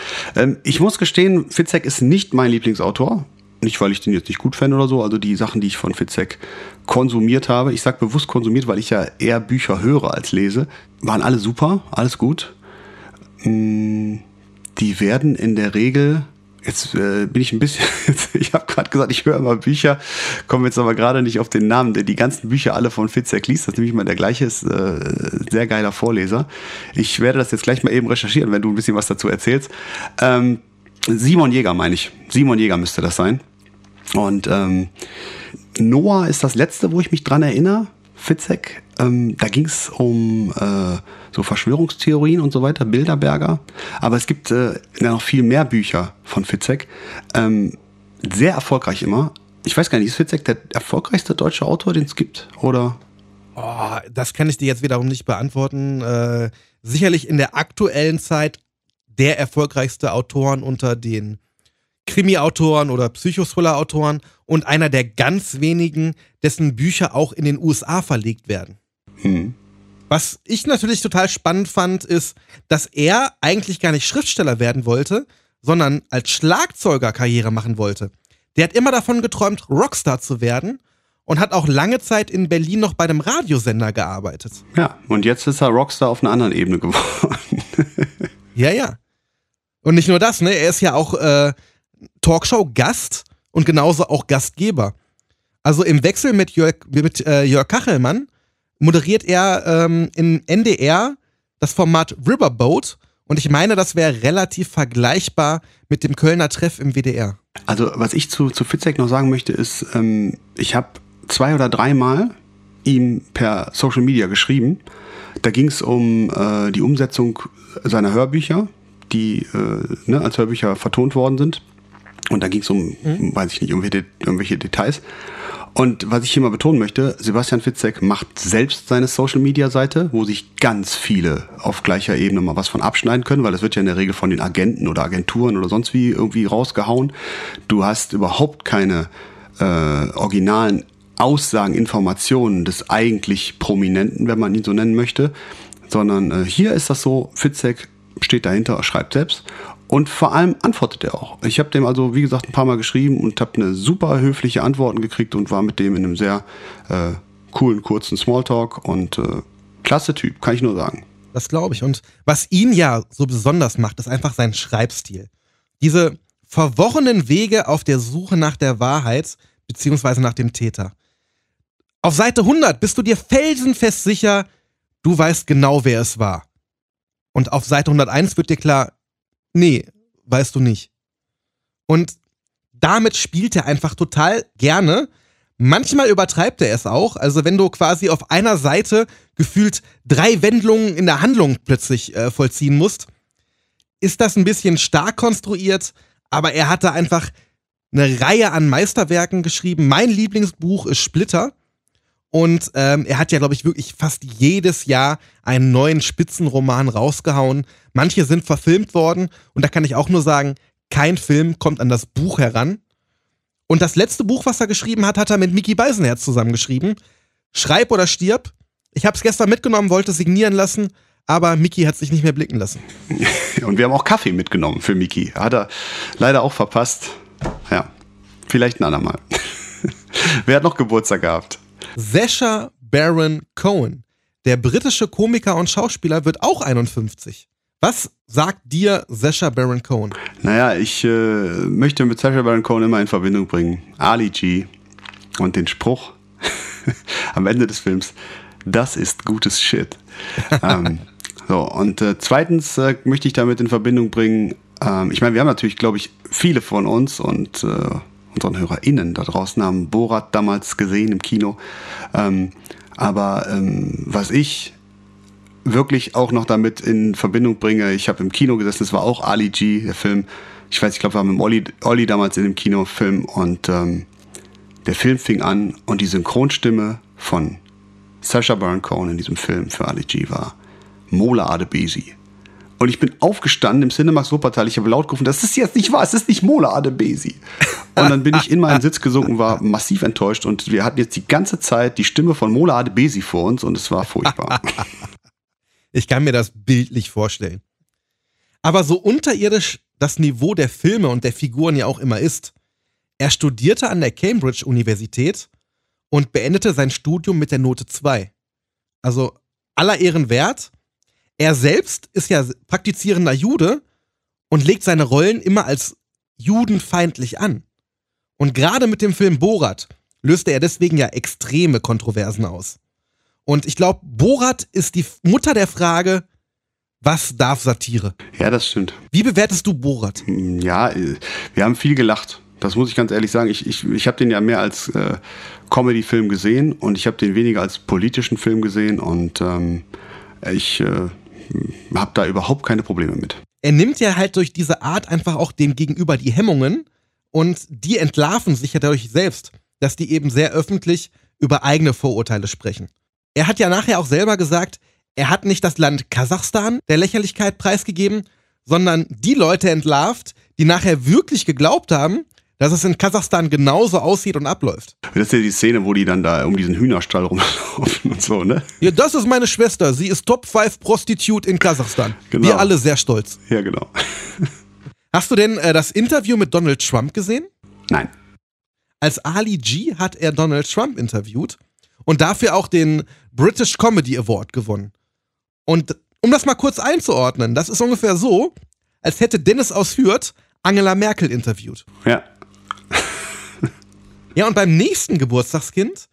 Ich muss gestehen, Fitzek ist nicht mein Lieblingsautor. Nicht, weil ich den jetzt nicht gut fände oder so, also die Sachen, die ich von Fitzek konsumiert habe, ich sag bewusst konsumiert, weil ich ja eher Bücher höre als lese, waren alle super, alles gut. Die werden in der Regel, jetzt äh, bin ich ein bisschen, jetzt, ich habe gerade gesagt, ich höre immer Bücher, komme jetzt aber gerade nicht auf den Namen, der die ganzen Bücher alle von Fitzek liest, das ist nämlich mal der gleiche, ist äh, sehr geiler Vorleser. Ich werde das jetzt gleich mal eben recherchieren, wenn du ein bisschen was dazu erzählst. Ähm, Simon Jäger meine ich, Simon Jäger müsste das sein. Und ähm, Noah ist das letzte, wo ich mich dran erinnere, Fitzek. Ähm, da ging es um äh, so Verschwörungstheorien und so weiter, Bilderberger. Aber es gibt äh, ja noch viel mehr Bücher von Fitzek. Ähm, sehr erfolgreich immer. Ich weiß gar nicht, ist Fitzek der erfolgreichste deutsche Autor, den es gibt? Oder? Oh, das kann ich dir jetzt wiederum nicht beantworten. Äh, sicherlich in der aktuellen Zeit der erfolgreichste Autoren unter den Krimi-Autoren oder Psychothriller-Autoren und einer der ganz wenigen, dessen Bücher auch in den U S A verlegt werden. Hm. Was ich natürlich total spannend fand, ist, dass er eigentlich gar nicht Schriftsteller werden wollte, sondern als Schlagzeuger Karriere machen wollte. Der hat immer davon geträumt, Rockstar zu werden und hat auch lange Zeit in Berlin noch bei einem Radiosender gearbeitet. Ja, und jetzt ist er Rockstar auf einer anderen Ebene geworden. Ja, ja. Und nicht nur das, ne? Er ist ja auch äh, Talkshow-Gast und genauso auch Gastgeber. Also im Wechsel mit Jörg, mit, äh, Jörg Kachelmann moderiert er ähm, im N D R das Format Riverboat. Und ich meine, das wäre relativ vergleichbar mit dem Kölner Treff im W D R. Also was ich zu, zu Fitzek noch sagen möchte ist, ähm, ich habe zwei oder dreimal ihm per Social Media geschrieben. Da ging es um äh, die Umsetzung seiner Hörbücher, die äh, ne, als Hörbücher vertont worden sind. Und da ging es um, mhm. weiß ich nicht, um irgendwelche Details. Und was ich hier mal betonen möchte, Sebastian Fitzek macht selbst seine Social-Media-Seite, wo sich ganz viele auf gleicher Ebene mal was von abschneiden können, weil das wird ja in der Regel von den Agenten oder Agenturen oder sonst wie irgendwie rausgehauen. Du hast überhaupt keine äh, originalen Aussagen, Informationen des eigentlich Prominenten, wenn man ihn so nennen möchte, sondern äh, hier ist das so, Fitzek steht dahinter, schreibt selbst und vor allem antwortet er auch. Ich habe dem also, wie gesagt, ein paar Mal geschrieben und habe eine super höfliche Antworten gekriegt und war mit dem in einem sehr äh, coolen, kurzen Smalltalk und äh, klasse Typ, kann ich nur sagen. Das glaube ich. Und was ihn ja so besonders macht, ist einfach sein Schreibstil. Diese verworrenen Wege auf der Suche nach der Wahrheit beziehungsweise nach dem Täter. Auf Seite hundert bist du dir felsenfest sicher, du weißt genau, wer es war. Und auf Seite hunderteins wird dir klar, nee, weißt du nicht. Und damit spielt er einfach total gerne. Manchmal übertreibt er es auch. Also wenn du quasi auf einer Seite gefühlt drei Wendungen in der Handlung plötzlich äh, vollziehen musst, ist das ein bisschen stark konstruiert, aber er hat da einfach eine Reihe an Meisterwerken geschrieben. Mein Lieblingsbuch ist Splitter. Und ähm, er hat ja, glaube ich, wirklich fast jedes Jahr einen neuen Spitzenroman rausgehauen. Manche sind verfilmt worden. Und da kann ich auch nur sagen, kein Film kommt an das Buch heran. Und das letzte Buch, was er geschrieben hat, hat er mit Mickey Beisenherz zusammengeschrieben. Schreib oder stirb. Ich habe es gestern mitgenommen, wollte signieren lassen. Aber Mickey hat sich nicht mehr blicken lassen. Und wir haben auch Kaffee mitgenommen für Mickey. Hat er leider auch verpasst. Ja, vielleicht ein andermal. Wer hat noch Geburtstag gehabt? Sacha Baron Cohen, der britische Komiker und Schauspieler, wird auch einundfünfzig. Was sagt dir Sacha Baron Cohen? Naja, ich äh, möchte mit Sacha Baron Cohen immer in Verbindung bringen. Ali G. und den Spruch am Ende des Films, das ist gutes Shit. ähm, so, und äh, zweitens äh, möchte ich damit in Verbindung bringen, ähm, ich meine, wir haben natürlich, glaube ich, viele von uns und... Äh, unseren HörerInnen da draußen haben Borat damals gesehen im Kino. Ähm, aber ähm, was ich wirklich auch noch damit in Verbindung bringe, ich habe im Kino gesessen, das war auch Ali G, der Film. Ich weiß, ich glaube, wir haben mit Olli, Olli damals in dem Kinofilm und ähm, der Film fing an und die Synchronstimme von Sacha Baron Cohen in diesem Film für Ali G war Mola Adebisi. Und ich bin aufgestanden im Cinemax Wuppertal. Ich habe laut gerufen, das ist jetzt nicht wahr, es ist nicht Mola Adebisi. Und dann bin ich in meinen Sitz gesunken, war massiv enttäuscht. Und wir hatten jetzt die ganze Zeit die Stimme von Mola Adebisi vor uns und es war furchtbar. Ich kann mir das bildlich vorstellen. Aber so unterirdisch das Niveau der Filme und der Figuren ja auch immer ist. Er studierte an der Cambridge-Universität und beendete sein Studium mit der Note zwei. Also aller Ehren wert. Er selbst ist ja praktizierender Jude und legt seine Rollen immer als judenfeindlich an. Und gerade mit dem Film Borat löste er deswegen ja extreme Kontroversen aus. Und ich glaube, Borat ist die Mutter der Frage, was darf Satire? Ja, das stimmt. Wie bewertest du Borat? Ja, wir haben viel gelacht. Das muss ich ganz ehrlich sagen. Ich, ich, ich habe den ja mehr als äh, Comedy-Film gesehen und ich habe den weniger als politischen Film gesehen. Und ähm, ich... Äh, hab da überhaupt keine Probleme mit. Er nimmt ja halt durch diese Art einfach auch dem Gegenüber die Hemmungen und die entlarven sich ja dadurch selbst, dass die eben sehr öffentlich über eigene Vorurteile sprechen. Er hat ja nachher auch selber gesagt, er hat nicht das Land Kasachstan der Lächerlichkeit preisgegeben, sondern die Leute entlarvt, die nachher wirklich geglaubt haben, dass es in Kasachstan genauso aussieht und abläuft. Das ist ja die Szene, wo die dann da um diesen Hühnerstall rumlaufen und so, ne? Ja, das ist meine Schwester. Sie ist Top fünf Prostitute in Kasachstan. Genau. Wir alle sehr stolz. Ja, genau. Hast du denn äh, das Interview mit Donald Trump gesehen? Nein. Als Ali G hat er Donald Trump interviewt und dafür auch den British Comedy Award gewonnen. Und um das mal kurz einzuordnen, das ist ungefähr so, als hätte Dennis aus Hürth Angela Merkel interviewt. Ja. Ja, und beim nächsten Geburtstagskind,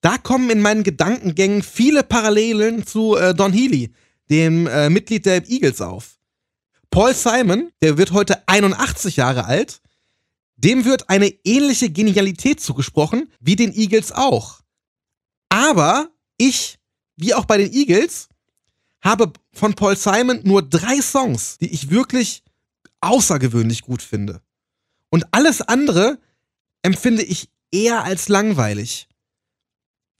da kommen in meinen Gedankengängen viele Parallelen zu äh, Don Healy, dem äh, Mitglied der Eagles, auf. Paul Simon, der wird heute einundachtzig Jahre alt, dem wird eine ähnliche Genialität zugesprochen wie den Eagles auch. Aber ich, wie auch bei den Eagles, habe von Paul Simon nur drei Songs, die ich wirklich außergewöhnlich gut finde. Und alles andere empfinde ich eher als langweilig.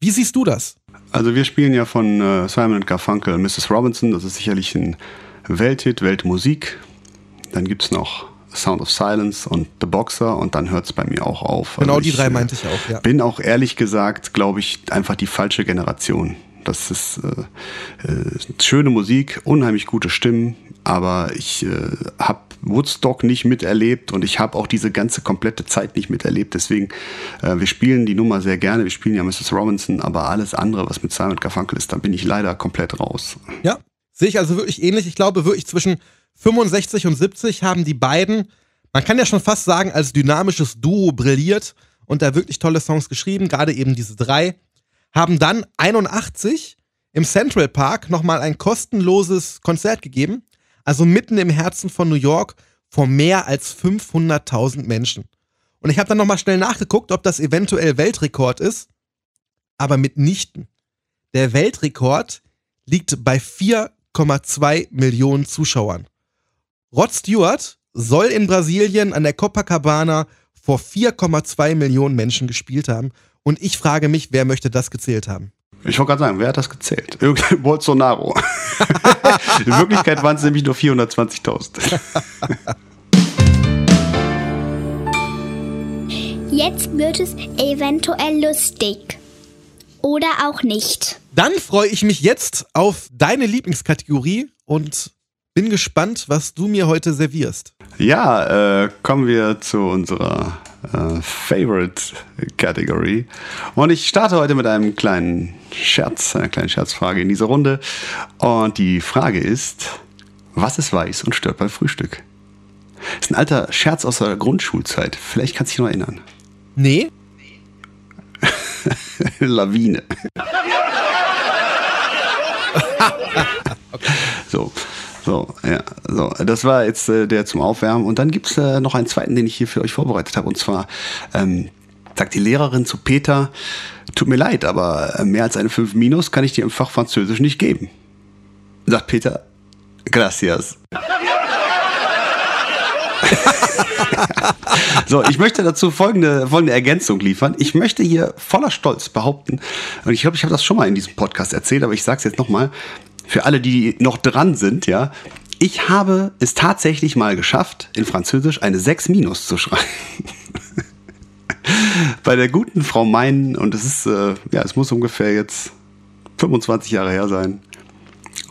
Wie siehst du das? Also wir spielen ja von äh, Simon und Garfunkel Missus Robinson. Das ist sicherlich ein Welthit, Weltmusik. Dann gibt es noch Sound of Silence und The Boxer und dann hört es bei mir auch auf. Genau, also die ich, drei meinte ich auch, ja. Bin auch ehrlich gesagt, glaube ich, einfach die falsche Generation. Das ist äh, äh, schöne Musik, unheimlich gute Stimmen, aber ich äh, habe Woodstock nicht miterlebt und ich habe auch diese ganze komplette Zeit nicht miterlebt. Deswegen, äh, wir spielen die Nummer sehr gerne, wir spielen ja Missus Robinson, aber alles andere, was mit Simon Garfunkel ist, da bin ich leider komplett raus. Ja, sehe ich also wirklich ähnlich. Ich glaube wirklich zwischen fünfundsechzig und siebzig haben die beiden, man kann ja schon fast sagen, als dynamisches Duo brilliert und da wirklich tolle Songs geschrieben, gerade eben diese drei. Haben dann einundachtzig im Central Park nochmal ein kostenloses Konzert gegeben, also mitten im Herzen von New York vor mehr als fünfhunderttausend Menschen. Und ich habe dann nochmal schnell nachgeguckt, ob das eventuell Weltrekord ist, aber mitnichten. Der Weltrekord liegt bei vier Komma zwei Millionen Zuschauern. Rod Stewart soll in Brasilien an der Copacabana vor vier Komma zwei Millionen Menschen gespielt haben. Und ich frage mich, wer möchte das gezählt haben? Ich wollte gerade sagen, wer hat das gezählt? Irgendein Bolsonaro. In Wirklichkeit waren es nämlich nur vierhundertzwanzigtausend. Jetzt wird es eventuell lustig. Oder auch nicht. Dann freue ich mich jetzt auf deine Lieblingskategorie und bin gespannt, was du mir heute servierst. Ja, äh, kommen wir zu unserer Uh, favorite Category. Und ich starte heute mit einem kleinen Scherz, einer kleinen Scherzfrage in dieser Runde. Und die Frage ist, was ist weiß und stört beim Frühstück? Das ist ein alter Scherz aus der Grundschulzeit. Vielleicht kannst du dich noch erinnern. Nee. Lawine. Okay. So. So, ja, so, das war jetzt äh, der zum Aufwärmen. Und dann gibt es äh, noch einen zweiten, den ich hier für euch vorbereitet habe. Und zwar ähm, sagt die Lehrerin zu Peter, tut mir leid, aber mehr als eine fünf minus kann ich dir im Fach Französisch nicht geben. Sagt Peter, gracias. So, ich möchte dazu folgende, folgende Ergänzung liefern. Ich möchte hier voller Stolz behaupten, und ich glaube, ich habe das schon mal in diesem Podcast erzählt, aber ich sage es jetzt nochmal, für alle, die noch dran sind, ja, ich habe es tatsächlich mal geschafft, in Französisch eine sechs minus zu schreiben. Bei der guten Frau Meinen, und es ist, äh, ja, es muss ungefähr jetzt fünfundzwanzig Jahre her sein.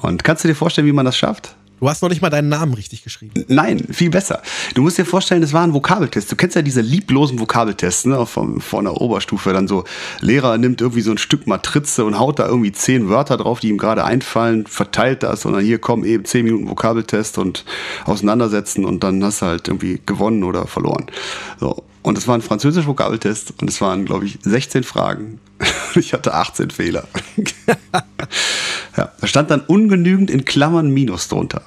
Und kannst du dir vorstellen, wie man das schafft? Du hast noch nicht mal deinen Namen richtig geschrieben. Nein, viel besser. Du musst dir vorstellen, das war ein Vokabeltest. Du kennst ja diese lieblosen Vokabeltests, ne, von, von der Oberstufe. Dann so, Lehrer nimmt irgendwie so ein Stück Matrize und haut da irgendwie zehn Wörter drauf, die ihm gerade einfallen, verteilt das und dann hier kommen eben zehn Minuten Vokabeltest und auseinandersetzen und dann hast du halt irgendwie gewonnen oder verloren. So. Und es war ein französischer Vokabeltest und es waren, glaube ich, sechzehn Fragen. Ich hatte achtzehn Fehler. Ja, da stand dann ungenügend in Klammern Minus drunter.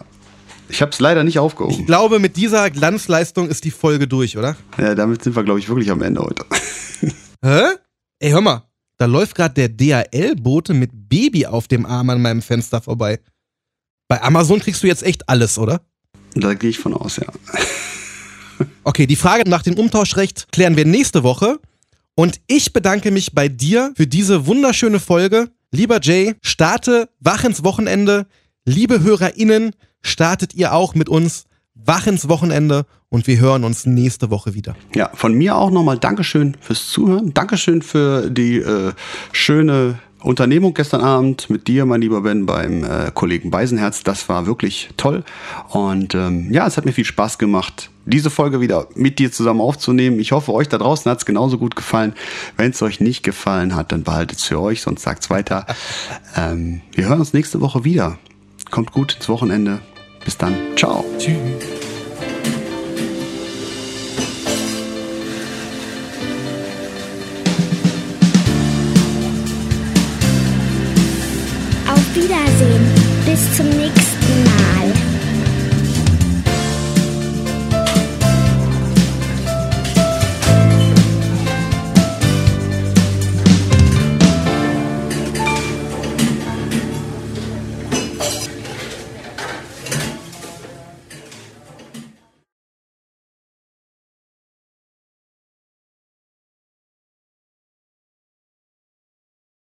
Ich habe es leider nicht aufgehoben. Ich glaube, mit dieser Glanzleistung ist die Folge durch, oder? Ja, damit sind wir, glaube ich, wirklich am Ende heute. Hä? Ey, hör mal, da läuft gerade der D H L-Bote mit Baby auf dem Arm an meinem Fenster vorbei. Bei Amazon kriegst du jetzt echt alles, oder? Da gehe ich von aus, ja. Okay, die Frage nach dem Umtauschrecht klären wir nächste Woche. Und ich bedanke mich bei dir für diese wunderschöne Folge. Lieber Jay, starte wach ins Wochenende. Liebe HörerInnen, startet ihr auch mit uns wach ins Wochenende. Und wir hören uns nächste Woche wieder. Ja, von mir auch nochmal Dankeschön fürs Zuhören. Dankeschön für die äh, schöne Unternehmung gestern Abend mit dir, mein lieber Ben, beim äh, Kollegen Beisenherz. Das war wirklich toll. Und ähm, ja, es hat mir viel Spaß gemacht, diese Folge wieder mit dir zusammen aufzunehmen. Ich hoffe, euch da draußen hat es genauso gut gefallen. Wenn es euch nicht gefallen hat, dann behaltet es für euch, sonst sagt es weiter. Ähm, wir hören uns nächste Woche wieder. Kommt gut ins Wochenende. Bis dann. Ciao. Tschüss. Wiedersehen. Bis zum nächsten Mal.